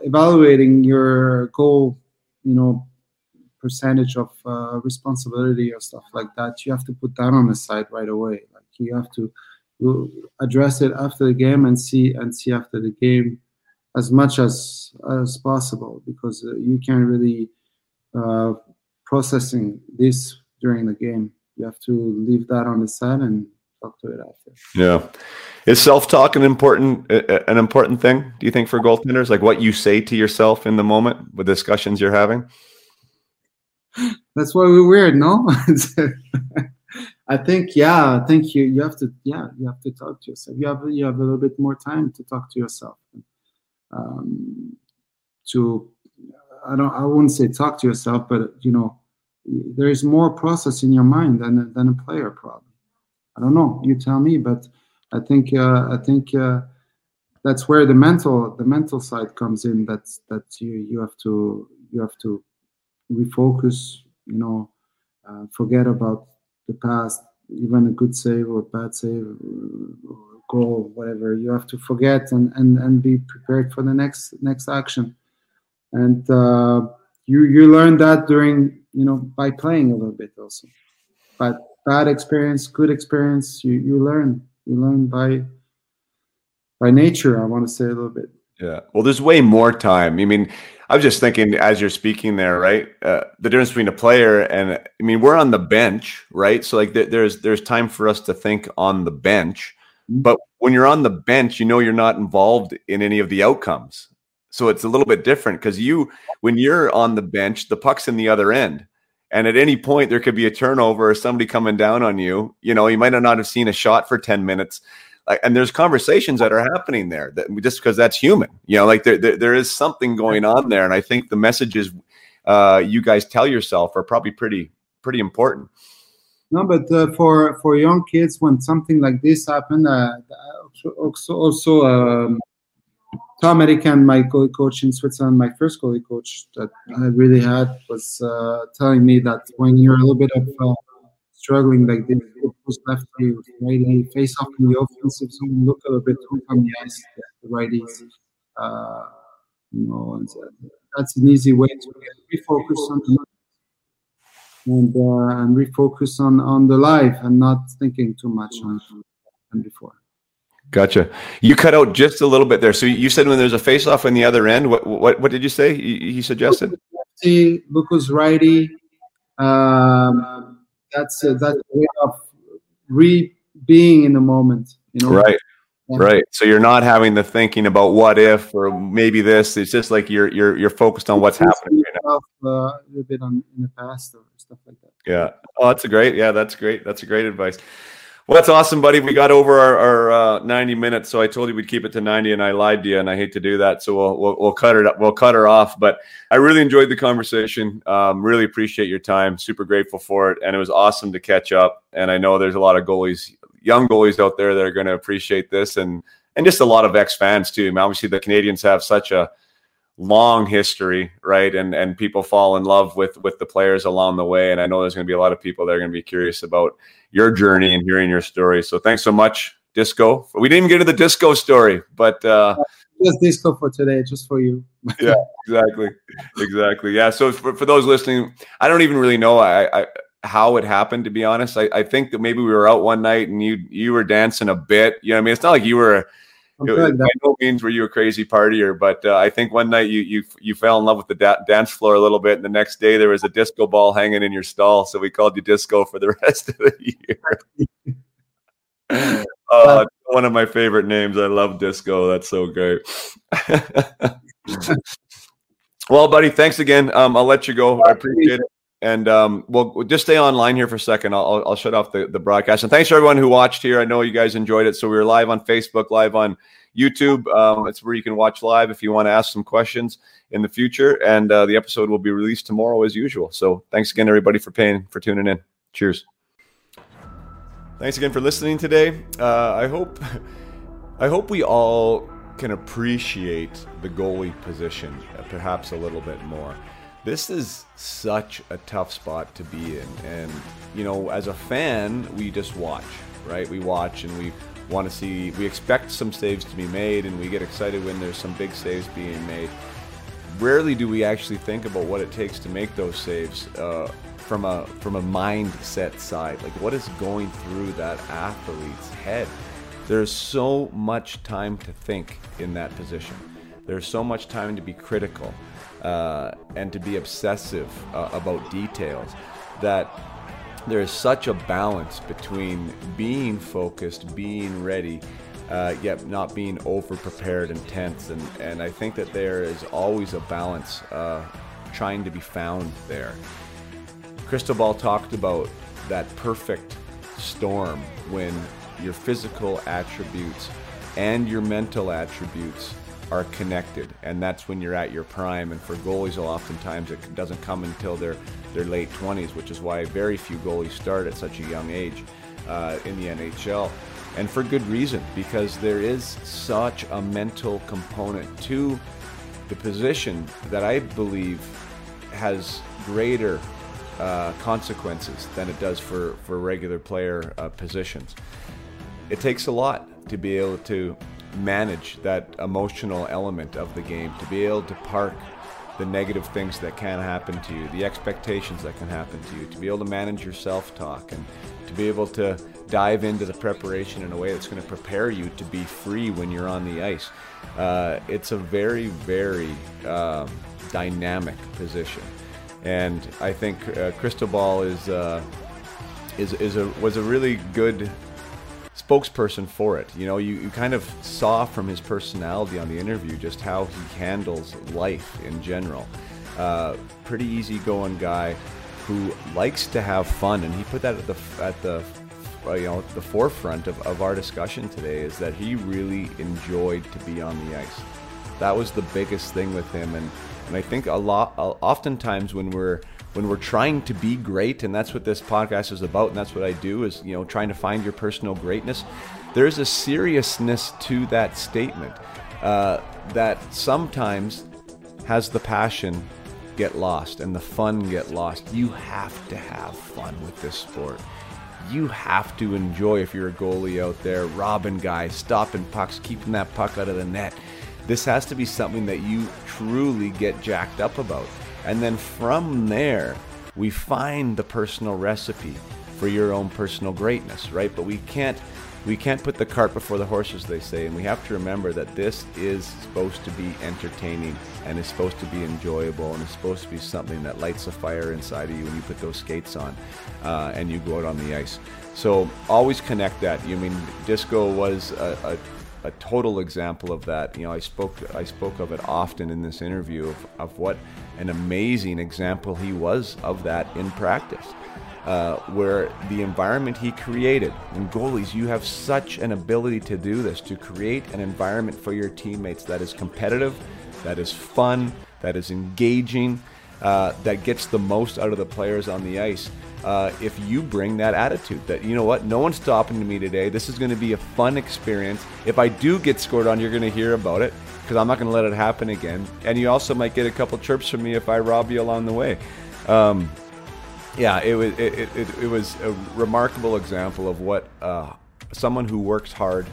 evaluating your goal, percentage of responsibility or stuff like that, you have to put that on the side right away. Like you have to address it after the game and see after the game as much as possible, because you can't really processing this during the game. You have to leave that on the side and talk to it after. Yeah. Is self-talk an important thing, do you think, for goaltenders? Like what you say to yourself in the moment with discussions you're having? That's why we're weird, no? I think you have to talk to yourself. You have a little bit more time to talk to yourself. I wouldn't say talk to yourself, but there is more process in your mind than a player probably. I don't know. You tell me, but I think that's where the mental side comes in. That's you have to refocus. Forget about the past, even a good save or bad save, or goal, whatever. You have to forget and be prepared for the next action. And you learn that during by playing a little bit also, but. Bad experience, good experience, you learn by nature, I want to say a little bit. Yeah. Well, there's way more time. I mean, I was just thinking as you're speaking there, right? The difference between a player and, I mean, we're on the bench, right? So like there's time for us to think on the bench, but when you're on the bench, you're not involved in any of the outcomes. So it's a little bit different because when you're on the bench, the puck's in the other end. And at any point, there could be a turnover or somebody coming down on you. You might not have seen a shot for 10 minutes. And there's conversations that are happening there that just because that's human. There is something going on there. And I think the messages you guys tell yourself are probably pretty important. No, but for young kids, when something like this happened, also Tom Erican, my goalie coach in Switzerland, my first goalie coach that I really had, was telling me that when you're a little bit of struggling like this, push lefty, righty, face off in the offensive zone, look a little bit on the ice, the righties. That's an easy way to refocus on the and refocus on the life and not thinking too much on than before. Gotcha. You cut out just a little bit there. So you said when there's a face-off on the other end, what did you say he suggested? Look who's righty. That's a way of being in the moment. Right, yeah. Right. So you're not having the thinking about what if or maybe this. It's just like you're focused on what's happening right now. A little bit in the past or stuff like that. Yeah. Oh, that's great. That's a great advice. Well, that's awesome, buddy. We got over our 90 minutes, so I told you we'd keep it to 90, and I lied to you, and I hate to do that. So we'll cut it up. We'll cut her off. But I really enjoyed the conversation. Really appreciate your time. Super grateful for it, and it was awesome to catch up. And I know there's a lot of goalies, young goalies out there that are going to appreciate this, and just a lot of ex-fans too. I mean, obviously, the Canadians have such a long history, right? And people fall in love with the players along the way. And I know there's going to be a lot of people that are going to be curious about your journey and hearing your story. So thanks so much, Disco. We didn't even get to the Disco story, but just Disco for today, just for you. Yeah, exactly. Yeah. So for those listening, I don't even really know how it happened, to be honest. I think that maybe we were out one night and you were dancing a bit. I mean, it's not like you were. By no means were you a crazy partier, but I think one night you fell in love with the dance floor a little bit, and the next day there was a disco ball hanging in your stall, so we called you Disco for the rest of the year. One of my favorite names. I love Disco. That's so great. Well, buddy, thanks again. I'll let you go. I appreciate it. And we'll just stay online here for a second. I'll shut off the broadcast. And thanks for everyone who watched here. I know you guys enjoyed it. So we were live on Facebook, live on YouTube. It's where you can watch live if you want to ask some questions in the future. And the episode will be released tomorrow as usual. So thanks again, everybody, for tuning in. Cheers. Thanks again for listening today. I hope we all can appreciate the goalie position perhaps a little bit more. This is such a tough spot to be in. And, you know, as a fan, we just watch, right? We watch and we want to see, we expect some saves to be made, and we get excited when there's some big saves being made. Rarely do we actually think about what it takes to make those saves from a mindset side. Like, what is going through that athlete's head? There's so much time to think in that position. There's so much time to be critical. And to be obsessive about details, that there is such a balance between being focused, being ready, yet not being over prepared and tense. And I think that there is always a balance trying to be found there. Cristobal talked about that perfect storm when your physical attributes and your mental attributes are connected, and that's when you're at your prime. And for goalies, oftentimes it doesn't come until their late 20s, which is why very few goalies start at such a young age in the NHL, and for good reason, because there is such a mental component to the position that I believe has greater consequences than it does for regular player positions. It takes a lot to be able to manage that emotional element of the game, to be able to park the negative things that can happen to you, the expectations that can happen to you, to be able to manage your self-talk, and to be able to dive into the preparation in a way that's going to prepare you to be free when you're on the ice. It's a very, very dynamic position, and I think Cristobal was a really good spokesperson for it. You know, you kind of saw from his personality on the interview just how he handles life in general. Pretty easygoing guy who likes to have fun, and he put that at the forefront of our discussion today, is that he really enjoyed to be on the ice. That was the biggest thing with him, and I think oftentimes when we're trying to be great, and that's what this podcast is about, and that's what I do, is, you know, trying to find your personal greatness, there's a seriousness to that statement that sometimes has the passion get lost and the fun get lost. You have to have fun with this sport. You have to enjoy, if you're a goalie out there, robbing guys, stopping pucks, keeping that puck out of the net. This has to be something that you truly get jacked up about. And then from there, we find the personal recipe for your own personal greatness, right? But we can't put the cart before the horse, as they say. And we have to remember that this is supposed to be entertaining, and is supposed to be enjoyable, and is supposed to be something that lights a fire inside of you when you put those skates on and you go out on the ice. So always connect that. I mean, Disco was a total example of that. You know, I spoke of it often in this interview of what an amazing example he was of that in practice, where the environment he created. And goalies, you have such an ability to do this, to create an environment for your teammates that is competitive, that is fun, that is engaging, that gets the most out of the players on the ice. If you bring that attitude that, you know what, no one's stopping me today. This is going to be a fun experience. If I do get scored on, you're going to hear about it, because I'm not going to let it happen again. And you also might get a couple chirps from me if I rob you along the way. It was a remarkable example of what someone who works hard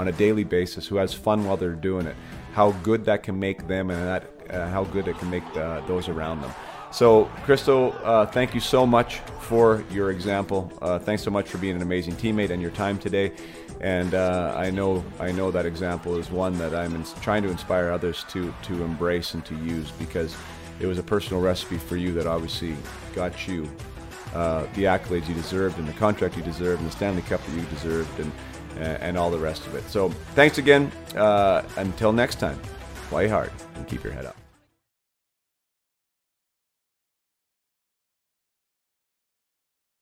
on a daily basis, who has fun while they're doing it, how good that can make them, and how good it can make those around them. So, Cristo, thank you so much for your example. Thanks so much for being an amazing teammate and your time today. And I know that example is one that I'm trying to inspire others to embrace and to use, because it was a personal recipe for you that obviously got you the accolades you deserved, and the contract you deserved, and the Stanley Cup that you deserved, and all the rest of it. So, thanks again. Until next time, play hard and keep your head up.